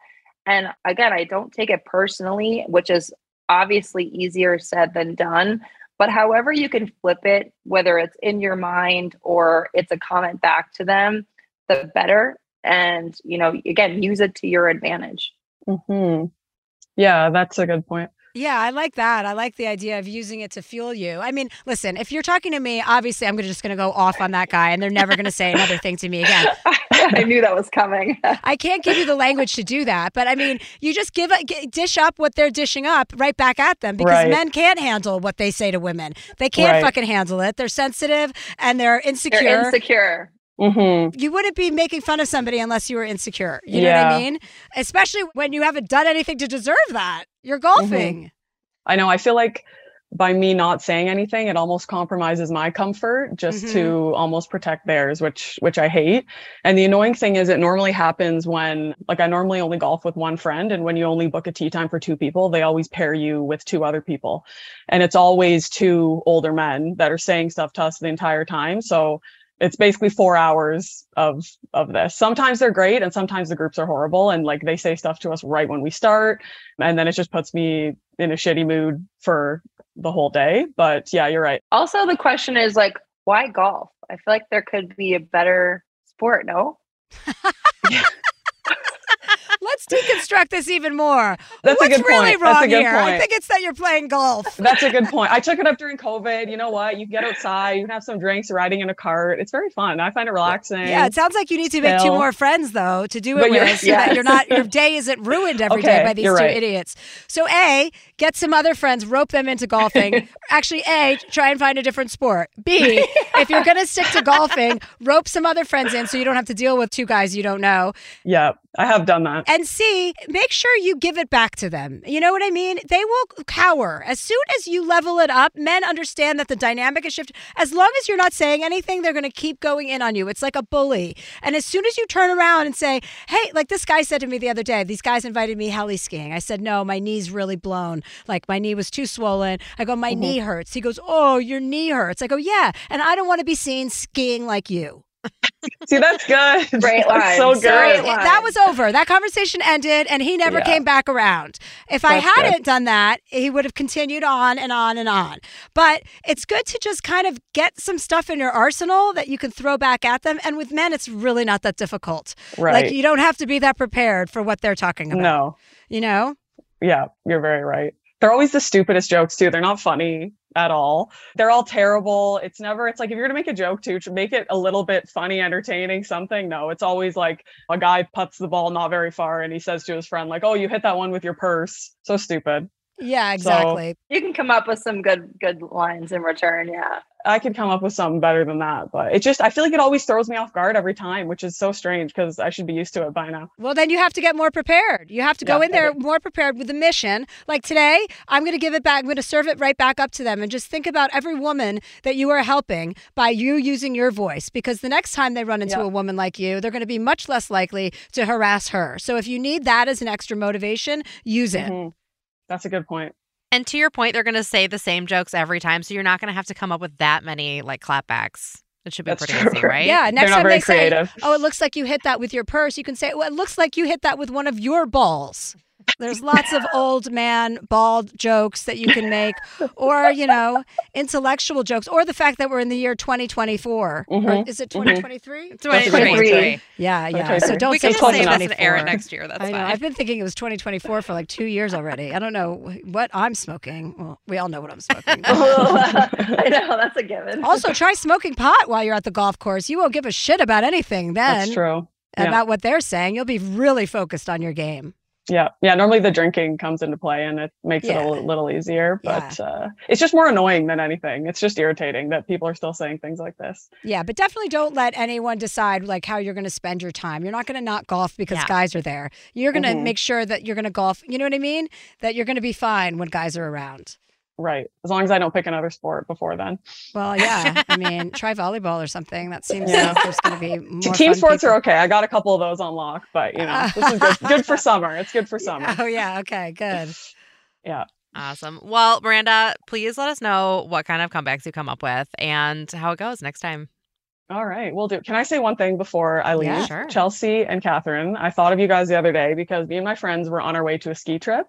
and again, I don't take it personally, which is obviously easier said than done, but however you can flip it, whether it's in your mind or it's a comment back to them, the better. And, you know, again, use it to your advantage. Mm-hmm. Yeah, that's a good point. Yeah, I like that. I like the idea of using it to fuel you. I mean, listen, if you're talking to me, obviously I'm just going to go off on that guy and they're never going to say another thing to me again. I knew that was coming. I can't give you the language to do that. But I mean, you just give a, dish up what they're dishing up right back at them, because right. men can't handle what they say to women. They can't right. fucking handle it. They're sensitive and they're insecure. They're insecure. Mm-hmm. You wouldn't be making fun of somebody unless you were insecure. You yeah. know what I mean? Especially when you haven't done anything to deserve that. You're golfing. Mm-hmm. I know. I feel like by me not saying anything, it almost compromises my comfort just mm-hmm. to almost protect theirs, which which I hate. And the annoying thing is it normally happens when, like, I normally only golf with one friend. And when you only book a tee time for two people, they always pair you with two other people. And it's always two older men that are saying stuff to us the entire time. So it's basically four hours of of this. Sometimes they're great and sometimes the groups are horrible, and like they say stuff to us right when we start, and then it just puts me in a shitty mood for the whole day. But yeah, you're right. Also, the question is, like, why golf? I feel like there could be a better sport, no? Yeah. Let's deconstruct this even more. That's What's a good really point. wrong That's a good here? Point. I think it's that you're playing golf. That's a good point. I took it up during COVID. You know what? You can get outside. You can have some drinks, riding in a cart. It's very fun. I find it relaxing. Yeah, it sounds like you need to make Still. two more friends, though, to do it but with you're, so yes. that you're not, your day isn't ruined every okay, day by these two right. idiots. So A, get some other friends, rope them into golfing. Actually, A, try and find a different sport. B, if you're going to stick to golfing, rope some other friends in so you don't have to deal with two guys you don't know. Yeah, I have done that. And C, make sure you give it back to them. You know what I mean? They will cower. As soon as you level it up, men understand that the dynamic is shifted. As long as you're not saying anything, they're going to keep going in on you. It's like a bully. And as soon as you turn around and say, hey, like this guy said to me the other day, these guys invited me heli skiing. I said, no, my knee's really blown. Like my knee was too swollen. I go, my mm-hmm. knee hurts. He goes, oh, your knee hurts. I go, yeah. And I don't want to be seen skiing like you. See, that's good. Great line. So good. Sorry, it, that was over. That conversation ended, and he never yeah. came back around. If that's I hadn't good. done that, he would have continued on and on and on. But it's good to just kind of get some stuff in your arsenal that you can throw back at them. And with men, it's really not that difficult. Right. Like, you don't have to be that prepared for what they're talking about. No. You know? Yeah, you're very right. They're always the stupidest jokes, too. They're not funny. at all. They're all terrible. It's never, it's like, if you're going to make a joke to make it a little bit funny, entertaining, something. No, it's always like a guy puts the ball not very far and he says to his friend, like, oh, you hit that one with your purse. So stupid. Yeah, exactly. So, you can come up with some good, good lines in return. Yeah. I could come up with something better than that, but it just, I feel like it always throws me off guard every time, which is so strange because I should be used to it by now. Well, then you have to get more prepared. You have to go yeah, in there more prepared with a mission. Like today, I'm going to give it back. I'm going to serve it right back up to them. And just think about every woman that you are helping by you using your voice, because the next time they run into yeah. a woman like you, they're going to be much less likely to harass her. So if you need that as an extra motivation, use it. Mm-hmm. That's a good point. And to your point, they're going to say the same jokes every time, so you're not going to have to come up with that many like clapbacks. It should be That's pretty true. Easy, right? Yeah. Next time they creative. say, "Oh, it looks like you hit that with your purse," you can say, "Well, it looks like you hit that with one of your balls." There's lots of old man bald jokes that you can make, or, you know, intellectual jokes, or the fact that we're in the year twenty twenty-four. Mm-hmm. Or is it twenty twenty-three? twenty twenty-three. Yeah, yeah. So don't we say twenty twenty-four. That's an error next year. That's I know. Fine. I've been thinking it was twenty twenty-four for like two years already. I don't know what I'm smoking. Well, we all know what I'm smoking. I know. That's a given. Also, try smoking pot while you're at the golf course. You won't give a shit about anything then. That's true. About yeah. what they're saying. You'll be really focused on your game. Yeah. Yeah. Normally the drinking comes into play and it makes yeah. it a little easier, but yeah. uh, it's just more annoying than anything. It's just irritating that people are still saying things like this. Yeah. But definitely don't let anyone decide like how you're going to spend your time. You're not going to not golf because yeah. guys are there. You're going to mm-hmm. make sure that you're going to golf. You know what I mean? That you're going to be fine when guys are around. Right. As long as I don't pick another sport before then. Well, yeah. I mean, try volleyball or something. That seems yeah. like there's going to be more Team fun sports people. Are okay. I got a couple of those on lock, but, you know, this is good. good for summer. It's good for summer. Oh, yeah. Okay. Good. Yeah. Awesome. Well, Miranda, please let us know what kind of comebacks you come up with and how it goes next time. All right, we'll do. Can I say one thing before I leave? Yeah, sure. Chelsea and Catherine, I thought of you guys the other day because me and my friends were on our way to a ski trip.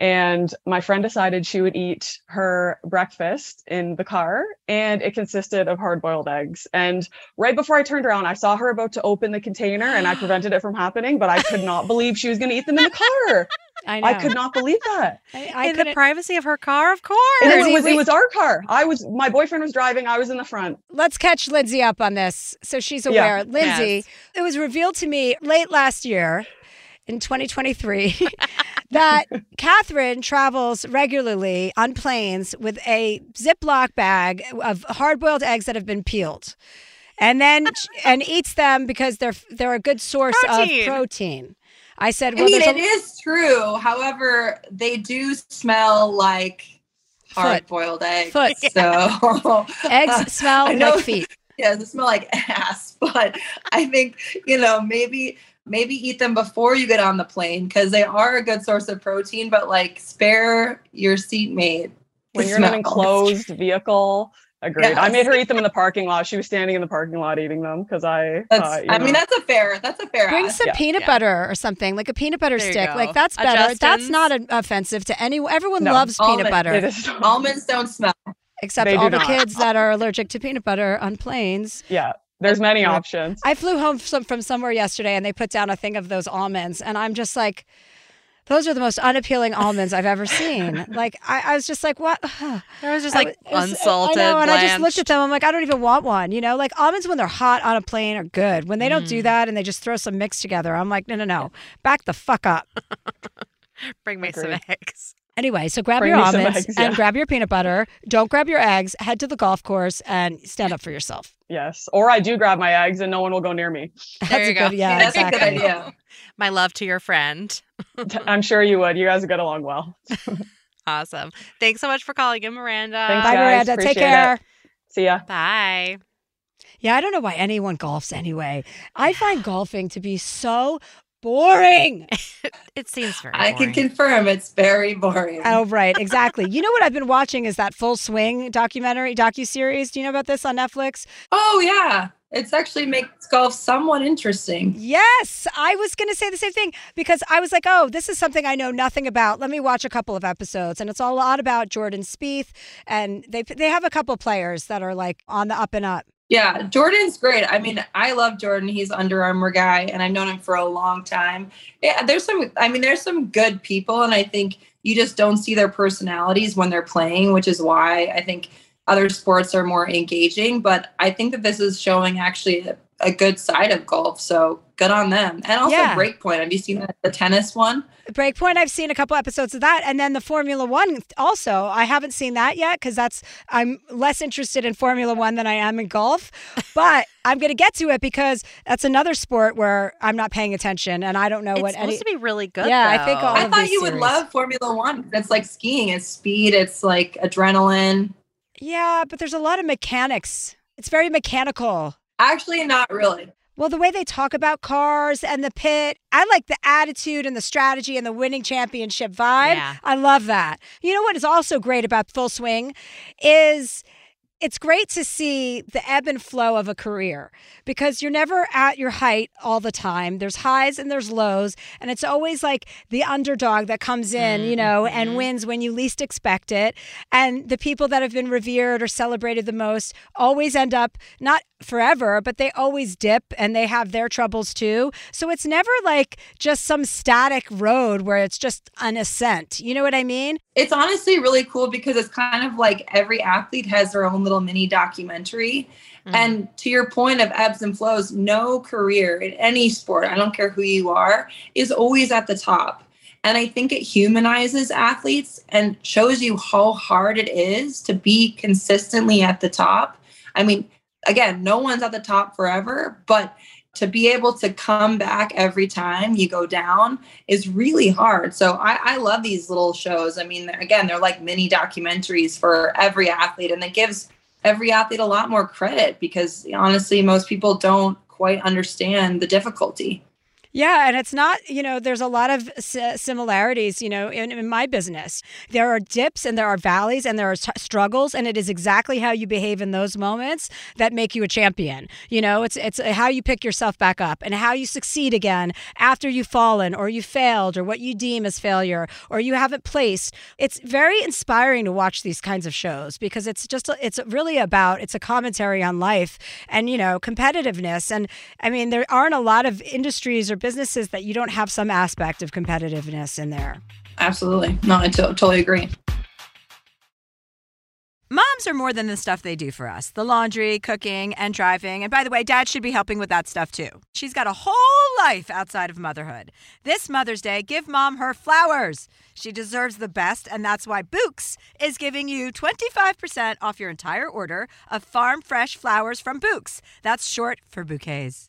And my friend decided she would eat her breakfast in the car, and it consisted of hard-boiled eggs. And right before I turned around, I saw her about to open the container, and I prevented it from happening, but I could not believe she was going to eat them in the car. I know. I could not believe that. I, I in couldn't... the privacy of her car, of course. And it was, it was our car. I was, my boyfriend was driving. I was in the front. Let's catch Lindsay up on this so she's aware. Yeah. Lindsay, yes. It was revealed to me late last year, in twenty twenty-three, that Catherine travels regularly on planes with a Ziploc bag of hard-boiled eggs that have been peeled, and then and eats them because they're they're a good source protein. of protein. I said, well, I mean, it a- is true. However, they do smell like hard-boiled eggs. Foot. So eggs smell like feet. Yeah, they smell like ass. But I think, you know, maybe. Maybe eat them before you get on the plane because they are a good source of protein, but like spare your seatmate. When you're in an enclosed vehicle, agreed. Yes. I made her eat them in the parking lot. She was standing in the parking lot eating them because I that's, uh, you I know. mean, that's a fair, that's a fair Bring ask. some yeah. peanut yeah. butter or something, like a peanut butter there stick. Like that's better. Adjustins. That's not a- offensive to anyone. Everyone no. loves Almond. peanut butter. Almonds don't smell. Except they all the not. kids that are allergic to peanut butter on planes. Yeah. There's many options. I flew home from somewhere yesterday and they put down a thing of those almonds. And I'm just like, those are the most unappealing almonds I've ever seen. Like, I, I was just like, what? There was just like I was, unsalted. I know, and blanched. I just looked at them. I'm like, I don't even want one. You know, like almonds when they're hot on a plane are good. When they don't mm. do that and they just throw some mix together, I'm like, no, no, no. Back the fuck up. Bring me Agreed. some eggs. Anyway, so grab Bring your almonds eggs, yeah. and grab your peanut butter. Don't grab your eggs. Head to the golf course and stand up for yourself. Yes. Or I do grab my eggs and no one will go near me. There That's you a go. Good, yeah, That's exactly. a good idea. My love to your friend. I'm sure you would. You guys would get along well. Awesome. Thanks so much for calling in, Miranda. Thanks, Bye, guys. Miranda. Appreciate Take care. It. See ya. Bye. Yeah, I don't know why anyone golfs anyway. I find golfing to be so boring. It seems very I boring. can confirm it's very boring. Oh, right. Exactly. You know what I've been watching is that Full Swing documentary, docuseries. Do you know about this on Netflix? Oh, yeah. It's actually makes golf somewhat interesting. Yes. I was going to say the same thing because I was like, oh, this is something I know nothing about. Let me watch a couple of episodes. And it's all a lot about Jordan Spieth. And they they have a couple players that are like on the up and up. Yeah, Jordan's great. I mean, I love Jordan. He's Under Armour guy, and I've known him for a long time. Yeah, there's some, I mean, there's some good people, and I think you just don't see their personalities when they're playing, which is why I think other sports are more engaging. But I think that this is showing actually a, a good side of golf. So good on them. And also yeah. Breakpoint. Have you seen that, the tennis one? Breakpoint, I've seen a couple episodes of that. And then the Formula One also. I haven't seen that yet because that's I'm less interested in Formula One than I am in golf. But I'm going to get to it because that's another sport where I'm not paying attention and I don't know it's what. It's supposed any, to be really good. Yeah, though. I think all I of thought you series. would love Formula One. It's like skiing. It's speed. It's like adrenaline. Yeah, but there's a lot of mechanics. It's very mechanical. Actually, not really. Well, the way they talk about cars and the pit, I like the attitude and the strategy and the winning championship vibe. Yeah. I love that. You know what is also great about Full Swing is it's great to see the ebb and flow of a career because you're never at your height all the time. There's highs and there's lows, and it's always like the underdog that comes in, you know, and wins when you least expect it. And the people that have been revered or celebrated the most always end up not forever, but they always dip and they have their troubles too. So it's never like just some static road where it's just an ascent. You know what I mean? It's honestly really cool because it's kind of like every athlete has their own little mini documentary. Mm. And to your point of ebbs and flows, no career in any sport, I don't care who you are, is always at the top. And I think it humanizes athletes and shows you how hard it is to be consistently at the top. I mean, again, no one's at the top forever, but to be able to come back every time you go down is really hard. So I, I love these little shows. I mean, again, they're like mini documentaries for every athlete, and it gives every athlete a lot more credit because honestly, most people don't quite understand the difficulty. Yeah. And it's not, you know, there's a lot of similarities, you know, in, in my business. There are dips and there are valleys and there are t- struggles. And it is exactly how you behave in those moments that make you a champion. You know, it's it's how you pick yourself back up and how you succeed again after you've fallen or you failed or what you deem as failure or you haven't placed. It's very inspiring to watch these kinds of shows because it's just, it's really about, it's a commentary on life and, you know, competitiveness. And I mean, there aren't a lot of industries or businesses that you don't have some aspect of competitiveness in there. Absolutely. No, I t- totally agree. Moms are more than the stuff they do for us. The laundry, cooking, and driving. And by the way, Dad should be helping with that stuff too. She's got a whole life outside of motherhood. This Mother's Day, give Mom her flowers. She deserves the best, and that's why Bouqs is giving you twenty-five percent off your entire order of farm fresh flowers from Bouqs. That's short for bouquets.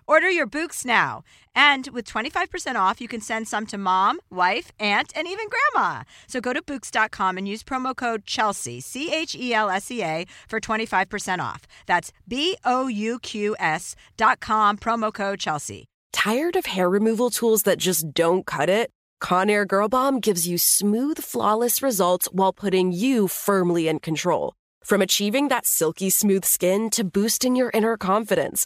Order your Bouqs now. And with twenty-five percent off, you can send some to mom, wife, aunt, and even grandma. So go to Bouqs dot com and use promo code Chelsea, C H E L S E A, for twenty-five percent off. That's B O U Q S dot com, promo code Chelsea. Tired of hair removal tools that just don't cut it? Conair Girl Bomb gives you smooth, flawless results while putting you firmly in control. From achieving that silky, smooth skin to boosting your inner confidence,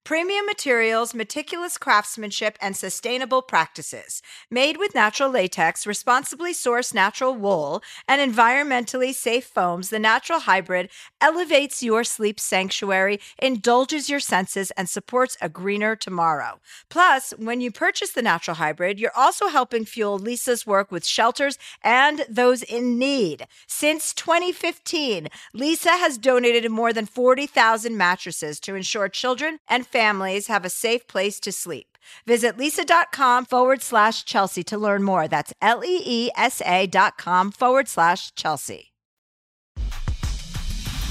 premium materials, meticulous craftsmanship, and sustainable practices. Made with natural latex, responsibly sourced natural wool, and environmentally safe foams, the Natural Hybrid elevates your sleep sanctuary, indulges your senses, and supports a greener tomorrow. Plus, when you purchase the Natural Hybrid, you're also helping fuel Leesa's work with shelters and those in need. Since twenty fifteen, Leesa has donated more than forty thousand mattresses to ensure children and families have a safe place to sleep. Visit Leesa.com forward slash Chelsea to learn more. That's L-E-E-S-A dot com forward slash Chelsea.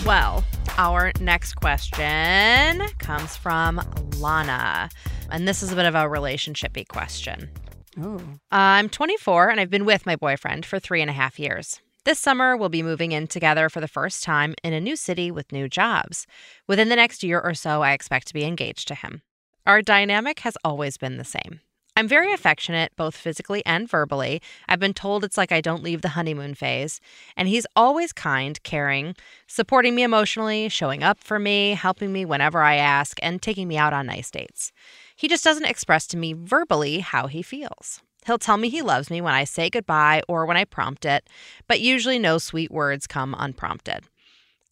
Well, our next question comes from Lana, and this is a bit of a relationshipy question. Oh. Uh, I'm twenty-four, and I've been with my boyfriend for three and a half years. This summer, we'll be moving in together for the first time in a new city with new jobs. Within the next year or so, I expect to be engaged to him. Our dynamic has always been the same. I'm very affectionate, both physically and verbally. I've been told it's like I don't leave the honeymoon phase. And he's always kind, caring, supporting me emotionally, showing up for me, helping me whenever I ask, and taking me out on nice dates. He just doesn't express to me verbally how he feels. He'll tell me he loves me when I say goodbye or when I prompt it, but usually no sweet words come unprompted.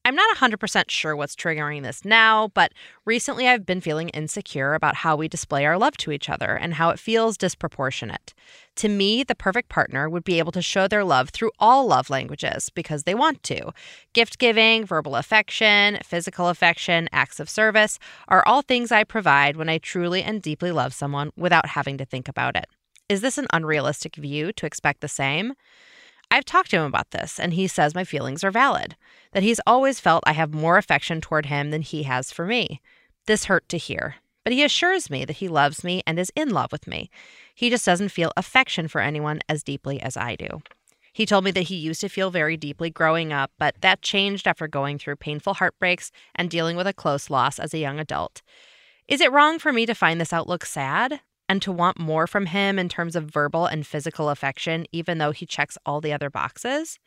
I'm not one hundred percent sure what's triggering this now, but recently I've been feeling insecure about how we display our love to each other and how it feels disproportionate. To me, the perfect partner would be able to show their love through all love languages because they want to. Gift-giving, verbal affection, physical affection, acts of service are all things I provide when I truly and deeply love someone without having to think about it. Is this an unrealistic view to expect the same? I've talked to him about this, and he says my feelings are valid, that he's always felt I have more affection toward him than he has for me. This hurt to hear, but he assures me that he loves me and is in love with me. He just doesn't feel affection for anyone as deeply as I do. He told me that he used to feel very deeply growing up, but that changed after going through painful heartbreaks and dealing with a close loss as a young adult. Is it wrong for me to find this outlook sad? And to want more from him in terms of verbal and physical affection, even though he checks all the other boxes?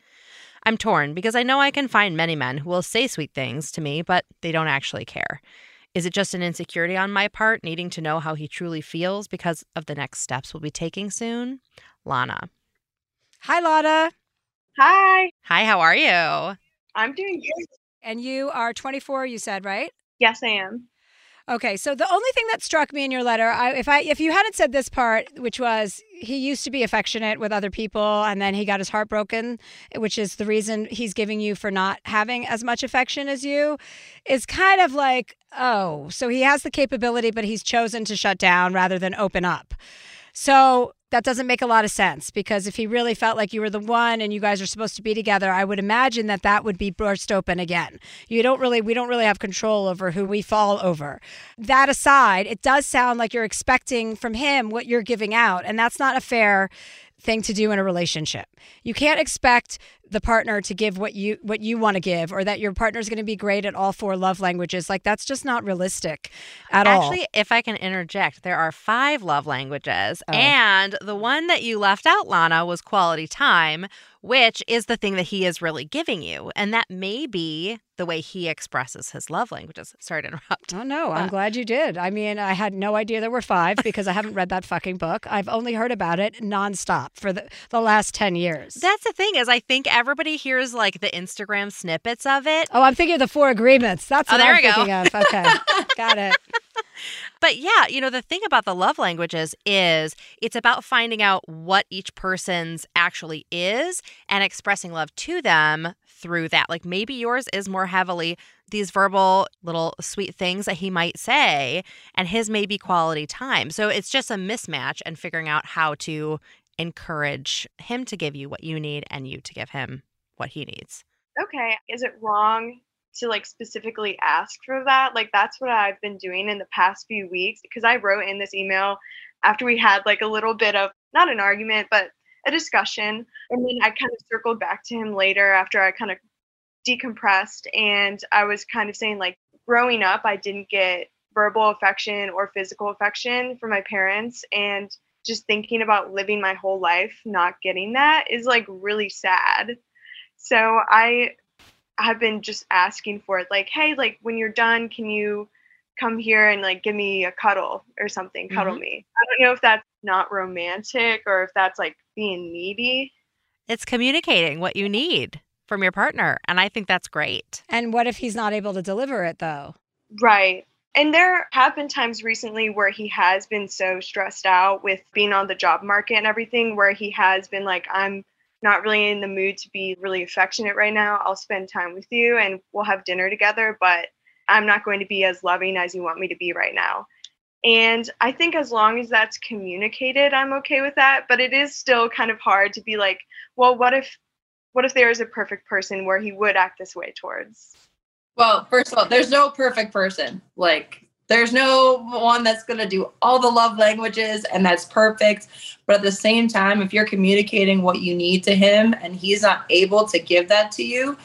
I'm torn because I know I can find many men who will say sweet things to me, but they don't actually care. Is it just an insecurity on my part, needing to know how he truly feels because of the next steps we'll be taking soon? Lana. Hi, Lana. Hi. Hi, how are you? I'm doing good. And you are twenty-four, you said, right? Yes, I am. Okay, so the only thing that struck me in your letter, I, if I if you hadn't said this part, which was he used to be affectionate with other people and then he got his heart broken, which is the reason he's giving you for not having as much affection as you, is kind of like, oh, so he has the capability, but he's chosen to shut down rather than open up. So that doesn't make a lot of sense, because if he really felt like you were the one and you guys are supposed to be together, I would imagine that that would be burst open again. You don't really, we don't really have control over who we fall over. That aside, it does sound like you're expecting from him what you're giving out, and that's not a fair thing to do in a relationship. You can't expect the partner to give what you what you want to give, or that your partner's going to be great at all four love languages. Like, that's just not realistic at Actually, all. Actually, if I can interject, there are five love languages. Oh. And the one that you left out, Lana, was quality time, which is the thing that he is really giving you. And that may be the way he expresses his love languages. Sorry to interrupt. Oh, no. But I'm glad you did. I mean, I had no idea there were five because I haven't read that fucking book. I've only heard about it nonstop for the, the last ten years. That's the thing is I think everybody hears like the Instagram snippets of it. Oh, I'm thinking of the four agreements. That's what oh, there I'm we thinking go. Of. Okay. Got it. But yeah, you know, the thing about the love languages is it's about finding out what each person's actually is and expressing love to them through that. Like maybe yours is more heavily these verbal little sweet things that he might say, and his may be quality time. So it's just a mismatch and figuring out how to encourage him to give you what you need and you to give him what he needs. Okay. Is it wrong to like specifically ask for that? Like that's what I've been doing in the past few weeks, because I wrote in this email after we had like a little bit of, not an argument, but a discussion. And then I kind of circled back to him later after I kind of decompressed. And I was kind of saying like, growing up, I didn't get verbal affection or physical affection from my parents. And just thinking about living my whole life not getting that is like really sad. So I have been just asking for it. Like, hey, like when you're done, can you come here and like give me a cuddle or something, cuddle mm-hmm. me. I don't know if that's not romantic or if that's like being needy. It's communicating what you need from your partner. And I think that's great. And what if he's not able to deliver it though? Right. And there have been times recently where he has been so stressed out with being on the job market and everything, where he has been like, I'm not really in the mood to be really affectionate right now. I'll spend time with you and we'll have dinner together, but I'm not going to be as loving as you want me to be right now. And I think as long as that's communicated, I'm okay with that. But it is still kind of hard to be like, well, what if, what if there is a perfect person where he would act this way towards? Well, first of all, there's no perfect person. Like there's no one that's going to do all the love languages and that's perfect. But at the same time, if you're communicating what you need to him and he's not able to give that to you,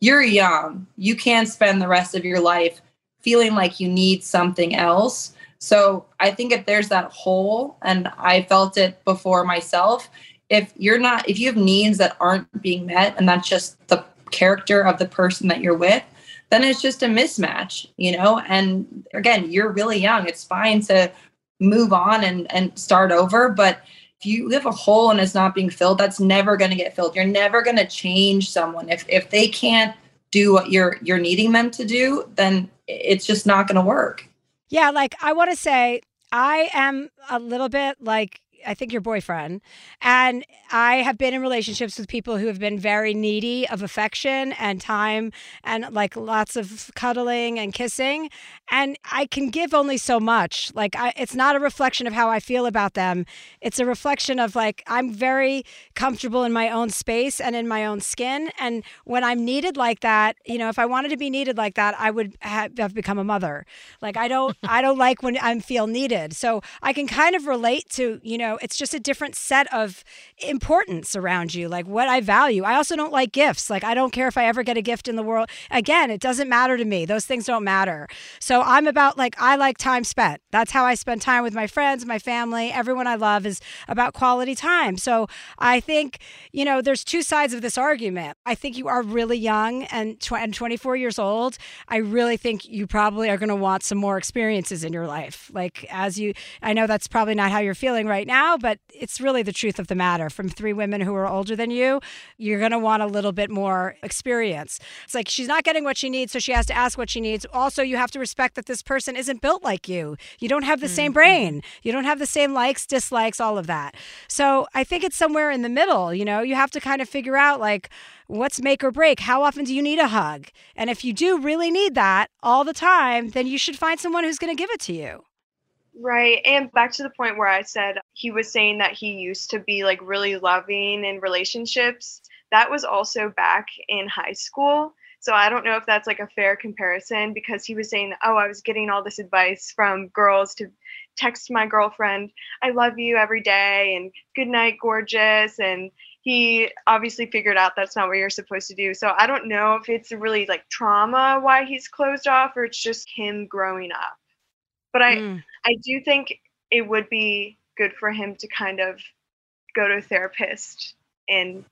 you're young. You can't spend the rest of your life feeling like you need something else. So I think if there's that hole, and I felt it before myself, if you're not, if you have needs that aren't being met, and that's just the character of the person that you're with, then it's just a mismatch, you know? And again, you're really young. It's fine to move on and, and start over. But if you have a hole and it's not being filled, that's never going to get filled. You're never going to change someone. If if they can't do what you're you're needing them to do, then it's just not going to work. Yeah, like I want to say I am a little bit like, I think your boyfriend, and I have been in relationships with people who have been very needy of affection and time and like lots of cuddling and kissing. And I can give only so much. Like I, it's not a reflection of how I feel about them. It's a reflection of like, I'm very comfortable in my own space and in my own skin. And when I'm needed like that, you know, if I wanted to be needed like that, I would have, have become a mother. Like I don't, I don't like when I feel needed. So I can kind of relate to, you know, it's just a different set of importance around you, like what I value. I also don't like gifts. Like I don't care if I ever get a gift in the world. Again, it doesn't matter to me. Those things don't matter. So I'm about like, I like time spent. That's how I spend time with my friends, my family, everyone I love is about quality time. So I think, you know, there's two sides of this argument. I think you are really young and, tw- and twenty-four years old. I really think you probably are going to want some more experiences in your life. Like as you, I know that's probably not how you're feeling right now, but it's really the truth of the matter. From three women who are older than you, you're going to want a little bit more experience. It's like she's not getting what she needs, so she has to ask what she needs. Also, you have to respect that this person isn't built like you. You don't have the mm-hmm. same brain. You don't have the same likes, dislikes, all of that. So I think it's somewhere in the middle. You know, you have to kind of figure out like, what's make or break? How often do you need a hug? And if you do really need that all the time, then you should find someone who's going to give it to you. Right. And back to the point where I said he was saying that he used to be like really loving in relationships. That was also back in high school. So I don't know if that's like a fair comparison, because he was saying, oh, I was getting all this advice from girls to text my girlfriend, I love you every day, and good night, gorgeous. And he obviously figured out that's not what you're supposed to do. So I don't know if it's really like trauma why he's closed off, or it's just him growing up. But I, mm. I do think it would be good for him to kind of go to a therapist and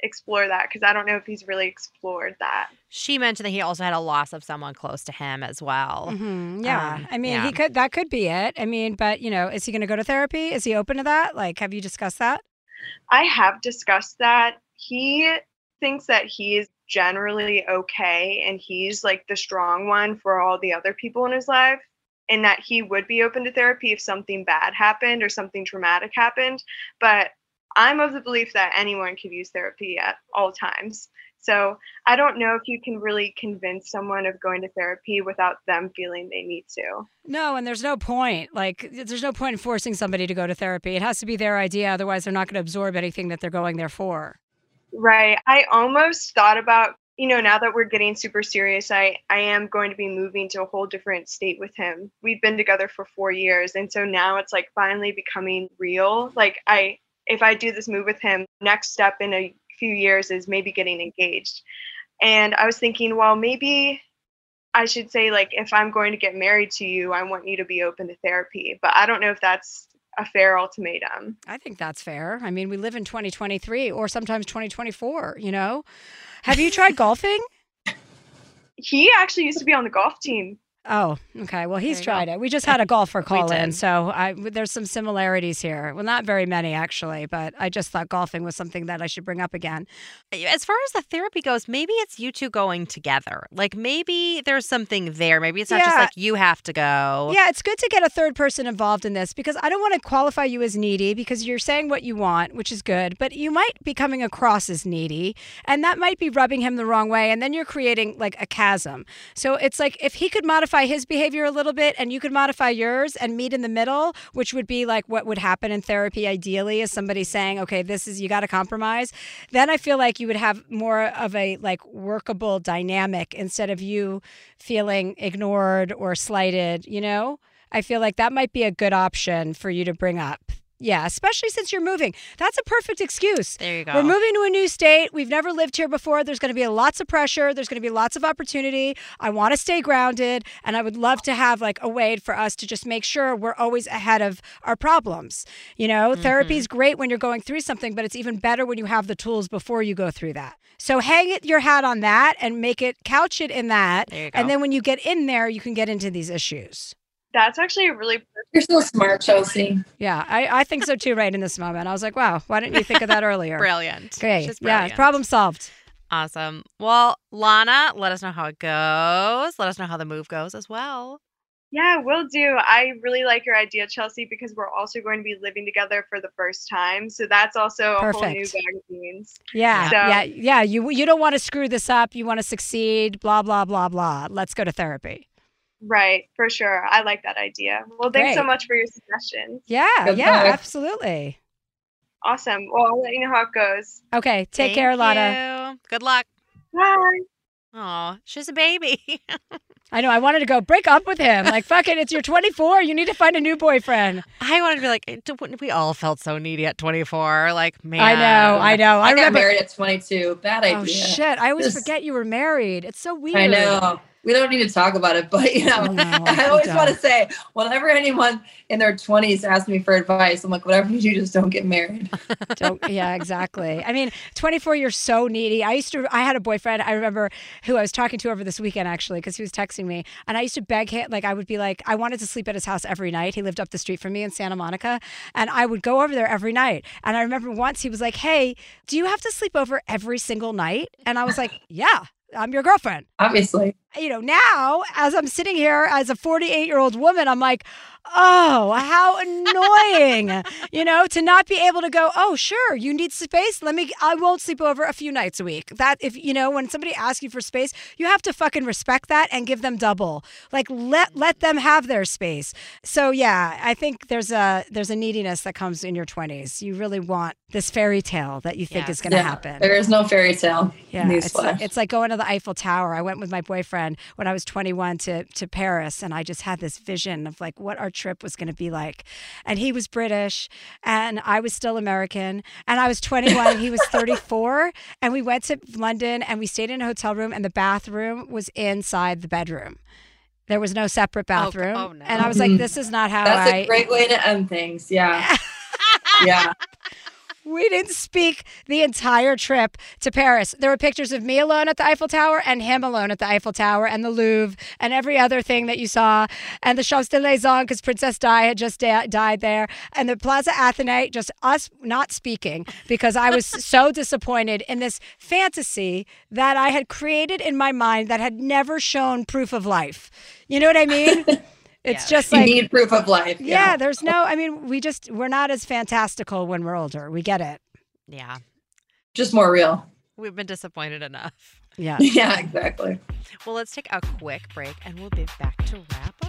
explore that, because I don't know if he's really explored that. She mentioned that he also had a loss of someone close to him as well. Mm-hmm. Yeah. Um, I mean, yeah. he could that could be it. I mean, but, you know, is he going to go to therapy? Is he open to that? Like, have you discussed that? I have discussed that. He thinks that he is generally okay, and he's like the strong one for all the other people in his life, and that he would be open to therapy if something bad happened or something traumatic happened. But I'm of the belief that anyone could use therapy at all times. So I don't know if you can really convince someone of going to therapy without them feeling they need to. No, and there's no point. Like, there's no point in forcing somebody to go to therapy. It has to be their idea. Otherwise, they're not going to absorb anything that they're going there for. Right. I almost thought about, you know, now that we're getting super serious, I, I am going to be moving to a whole different state with him. We've been together for four years. And so now it's like finally becoming real. Like, I... if I do this move with him, next step in a few years is maybe getting engaged. And I was thinking, well, maybe I should say, like, if I'm going to get married to you, I want you to be open to therapy. But I don't know if that's a fair ultimatum. I think that's fair. I mean, we live in twenty twenty-three or sometimes twenty twenty-four, you know? Have you tried golfing? He actually used to be on the golf team. Oh, okay. Well, he's tried go. it. We just had a golfer call in, so I, there's some similarities here. Well, not very many, actually, but I just thought golfing was something that I should bring up again. As far as the therapy goes, maybe it's you two going together. Like, maybe there's something there. Maybe it's not yeah. just like you have to go. Yeah, it's good to get a third person involved in this, because I don't want to qualify you as needy, because you're saying what you want, which is good, but you might be coming across as needy, and that might be rubbing him the wrong way, and then you're creating, like, a chasm. So it's like, if he could modify his behavior a little bit and you could modify yours and meet in the middle, which would be like what would happen in therapy ideally, is somebody saying, okay, this is, you got to compromise. Then I feel like you would have more of a like workable dynamic instead of you feeling ignored or slighted, you know? I feel like that might be a good option for you to bring up. Yeah, especially since you're moving. That's a perfect excuse. There you go. We're moving to a new state. We've never lived here before. There's going to be lots of pressure. There's going to be lots of opportunity. I want to stay grounded, and I would love to have like a way for us to just make sure we're always ahead of our problems. You know, mm-hmm. therapy's great when you're going through something, but it's even better when you have the tools before you go through that. So hang it, your hat on that, and make it, couch it in that. There you go. And then when you get in there, you can get into these issues. That's actually a really... You're so smart, Chelsea. Yeah, I, I think so too right in this moment. I was like, wow, why didn't you think of that earlier? Brilliant. Great. Just brilliant. Yeah, problem solved. Awesome. Well, Lana, let us know how it goes. Let us know how the move goes as well. Yeah, will do. I really like your idea, Chelsea, because we're also going to be living together for the first time. So that's also Perfect. a whole new bag of beans. Yeah, so. yeah, yeah. You, you don't want to screw this up. You want to succeed, blah, blah, blah, blah. Let's go to therapy. Right, for sure. I like that idea. Well, thanks Great. so much for your suggestions. Yeah, Good yeah, luck. absolutely. Awesome. Well, I'll let you know how it goes. Okay, take Thank care, Lana. Good luck. Bye. Oh, she's a baby. I know. I wanted to go break up with him. Like, fuck it. It's you're twenty-four. You need to find a new boyfriend. I wanted to be like, we all felt so needy at twenty-four. Like, man. I know. I know. I, I got married at twenty-two. Bad idea. Oh, shit. I always Just... forget you were married. It's so weird. I know. We don't need to talk about it, but, you know, oh, no, I always want to say, whenever anyone in their twenties asks me for advice, I'm like, whatever you do, just don't get married. Don't, yeah, exactly. I mean, twenty-four, you're so needy. I used to, I had a boyfriend, I remember, who I was talking to over this weekend, actually, because he was texting me. And I used to beg him, like, I would be like, I wanted to sleep at his house every night. He lived up the street from me in Santa Monica. And I would go over there every night. And I remember once he was like, hey, do you have to sleep over every single night? And I was like, yeah. I'm your girlfriend. Obviously. You know, now as I'm sitting here as a forty-eight-year-old woman, I'm like, oh, how annoying, you know, to not be able to go, oh, sure, you need space. Let me, I won't sleep over a few nights a week. That if, you know, when somebody asks you for space, you have to fucking respect that and give them double. Like, let let them have their space. So, yeah, I think there's a, there's a neediness that comes in your twenties. You really want this fairy tale that you think yes. is going to yeah, happen. There is no fairy tale. Yeah, it's like, it's like going to the Eiffel Tower. I went with my boyfriend when I was twenty-one to, to Paris, and I just had this vision of like what our trip was going to be like. And he he was British and I was still American, and I was twenty-one and he was thirty-four, and we went to London and we stayed in a hotel room, and the bathroom was inside the bedroom. There was no separate bathroom. Oh, oh no. And I was like, this is not how That's I... That's a great way to end things. Yeah. Yeah. We didn't speak the entire trip to Paris. There were pictures of me alone at the Eiffel Tower and him alone at the Eiffel Tower and the Louvre and every other thing that you saw, and the Champs-Élysées, because Princess Di had just da- died there, and the Plaza Athénée, just us not speaking, because I was so disappointed in this fantasy that I had created in my mind that had never shown proof of life. You know what I mean? It's yeah, just like you need proof of life. Yeah, yeah, there's no, I mean, we just, we're not as fantastical when we're older. We get it. Yeah. Just more real. We've been disappointed enough. Yeah. Yeah, exactly. Well, let's take a quick break and we'll be back to wrap up.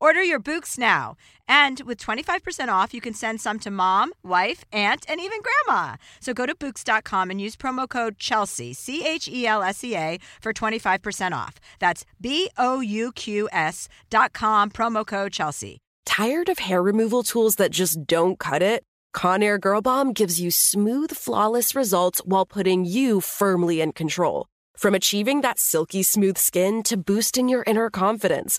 Order your Bouqs now. And with twenty-five percent off, you can send some to mom, wife, aunt, and even grandma. So go to Bouqs dot com and use promo code Chelsea, C H E L S E A, for twenty-five percent off. That's B O U Q S dot com, promo code Chelsea. Tired of hair removal tools that just don't cut it? Conair Girl Bomb gives you smooth, flawless results while putting you firmly in control. From achieving that silky smooth skin to boosting your inner confidence,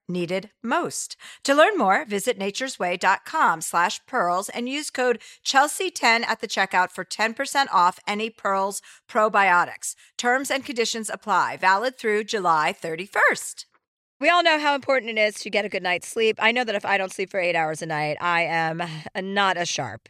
needed most. To learn more, visit naturesway dot com slash pearls and use code Chelsea ten at the checkout for ten percent off any Pearls probiotics. Terms and conditions apply. Valid through July thirty-first. We all know how important it is to get a good night's sleep. I know that if I don't sleep for eight hours a night, I am not as sharp.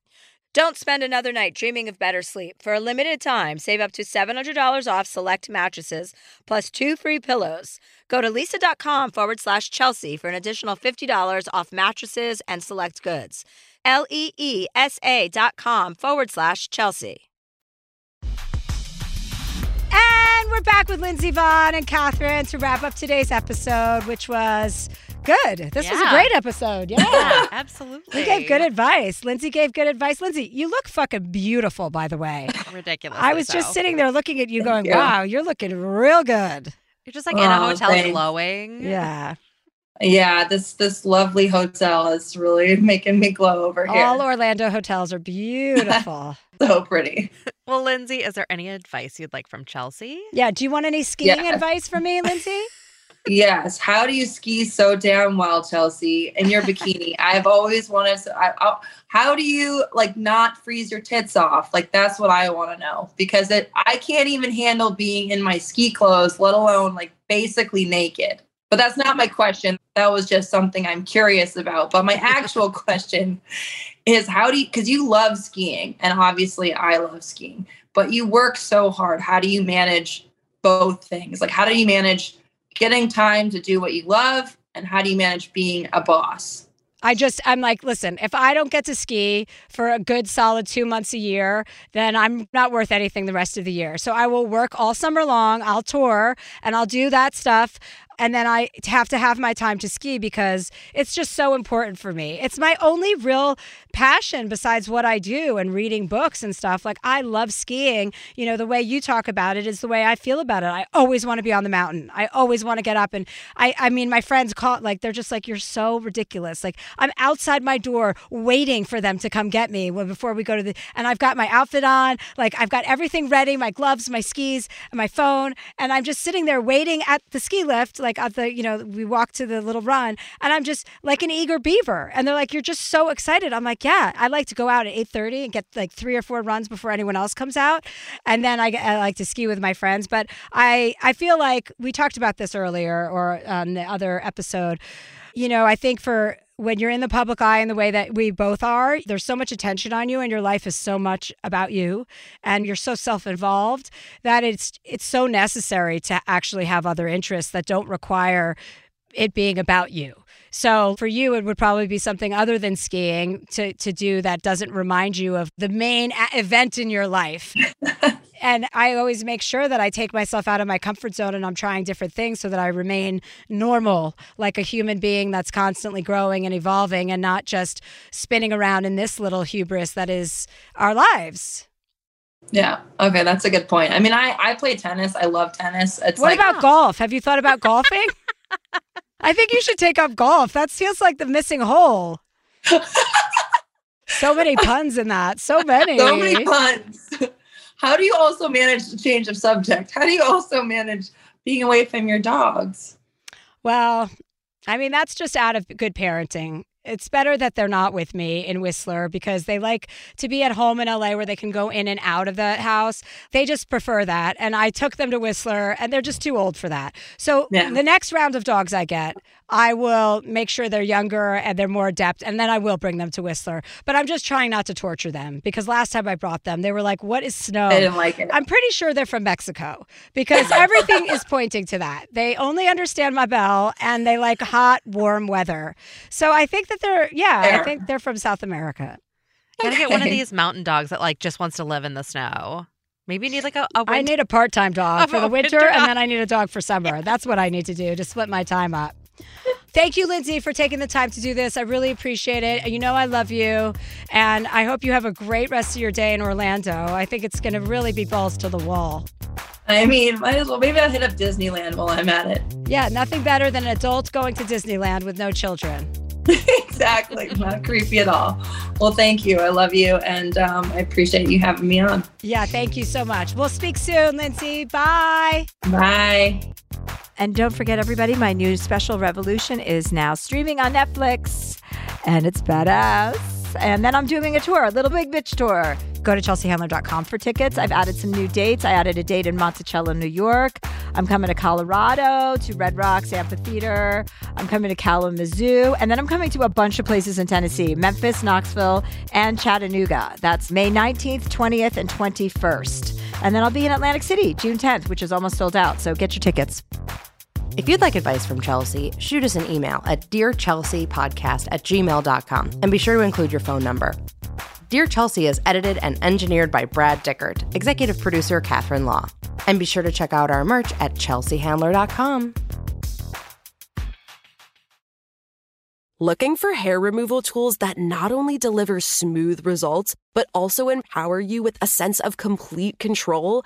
Don't spend another night dreaming of better sleep. For a limited time, save up to seven hundred dollars off select mattresses, plus two free pillows. Go to Leesa dot com forward slash Chelsea for an additional fifty dollars off mattresses and select goods. L-E-E-S-A dot com forward slash Chelsea. And we're back with Lindsey Vonn and Catherine to wrap up today's episode, which was Good. This yeah. was a great episode. Yeah. yeah, absolutely. We gave good advice. Lindsey gave good advice. Lindsey, you look fucking beautiful, by the way. Ridiculous. I was so. just sitting there looking at you Thank going, you. wow, you're looking real good. You're just like oh, in a hotel thanks. glowing. Yeah. Yeah, this this lovely hotel is really making me glow over here. All Orlando hotels are beautiful. So pretty. Well, Lindsey, is there any advice you'd like from Chelsea? Yeah, do you want any skiing yes. advice from me, Lindsey? Yes. How do you ski so damn well, Chelsea, in your bikini? I've always wanted to. I, I, how do you like not freeze your tits off? Like that's what I want to know, because it, I can't even handle being in my ski clothes, let alone like basically naked. But that's not my question. That was just something I'm curious about. But my actual question is how do you, because you love skiing and obviously I love skiing, but you work so hard. How do you manage both things? Like how do you manage getting time to do what you love and how do you manage being a boss? I just, I'm like, listen, if I don't get to ski for a good solid two months a year, then I'm not worth anything the rest of the year. So I will work all summer long. I'll tour and I'll do that stuff. And then I have to have my time to ski because it's just so important for me. It's my only real passion besides what I do and reading books and stuff. Like I love skiing. You know, the way you talk about it is the way I feel about it. I always want to be on the mountain. I always want to get up. And I, I mean, my friends call it like, they're just like, you're so ridiculous. Like I'm outside my door waiting for them to come get me before we go to the, and I've got my outfit on, like I've got everything ready, my gloves, my skis, and my phone. And I'm just sitting there waiting at the ski lift. Like at the, you know, we walk to the little run and I'm just like an eager beaver. And they're like, you're just so excited. I'm like, yeah, I like to go out at eight thirty and get like three or four runs before anyone else comes out. And then I, I like to ski with my friends. But I, I feel like we talked about this earlier or on the other episode. You know, I think for when you're in the public eye in the way that we both are, there's so much attention on you and your life is so much about you and you're so self-involved that it's it's so necessary to actually have other interests that don't require it being about you. So for you, it would probably be something other than skiing to, to do that doesn't remind you of the main a- event in your life. And I always make sure that I take myself out of my comfort zone and I'm trying different things so that I remain normal, like a human being that's constantly growing and evolving and not just spinning around in this little hubris that is our lives. Yeah. Okay. That's a good point. I mean, I, I play tennis. I love tennis. It's what like- about golf? Have you thought about golfing? I think you should take up golf. That feels like the missing hole. So many puns in that. So many. So many puns. How do you also manage the change of subject? How do you also manage being away from your dogs? Well, I mean, that's just out of good parenting. It's better that they're not with me in Whistler because they like to be at home in L A where they can go in and out of the house. They just prefer that. And I took them to Whistler and they're just too old for that. So yeah. The next round of dogs I get, I will make sure they're younger and they're more adept. And then I will bring them to Whistler. But I'm just trying not to torture them because last time I brought them, they were like, what is snow? They didn't like it. I'm pretty sure they're from Mexico because everything is pointing to that. They only understand Mabel and they like hot, warm weather. So I think that they're, yeah, Fair. I think they're from South America. Okay. Gotta get one of these mountain dogs that like just wants to live in the snow. Maybe you need like a, a winter. I need a part-time dog for the winter, winter and then I need a dog for summer. Yeah. That's what I need to do to split my time up. Thank you, Lindsey, for taking the time to do this. I really appreciate it. You know I love you, and I hope you have a great rest of your day in Orlando. I think it's going to really be balls to the wall. I mean, might as well. Maybe I'll hit up Disneyland while I'm at it. Yeah, nothing better than an adult going to Disneyland with no children. Exactly. Not creepy at all. Well, thank you. I love you, and um, I appreciate you having me on. Yeah, thank you so much. We'll speak soon, Lindsey. Bye. Bye. And don't forget, everybody, my new special Revolution is now streaming on Netflix. And it's badass. And then I'm doing a tour, a Little Big Bitch tour. Go to Chelsea Handler dot com for tickets. I've added some new dates. I added a date in Monticello, New York. I'm coming to Colorado, to Red Rocks Amphitheater. I'm coming to Kalamazoo. And then I'm coming to a bunch of places in Tennessee, Memphis, Knoxville, and Chattanooga. That's May nineteenth, twentieth, and twenty-first. And then I'll be in Atlantic City, June tenth, which is almost sold out. So get your tickets. If you'd like advice from Chelsea, shoot us an email at dear chelsea podcast at gmail dot com and be sure to include your phone number. Dear Chelsea is edited and engineered by Brad Dickert, executive producer Catherine Law. And be sure to check out our merch at Chelsea Handler dot com. Looking for hair removal tools that not only deliver smooth results, but also empower you with a sense of complete control?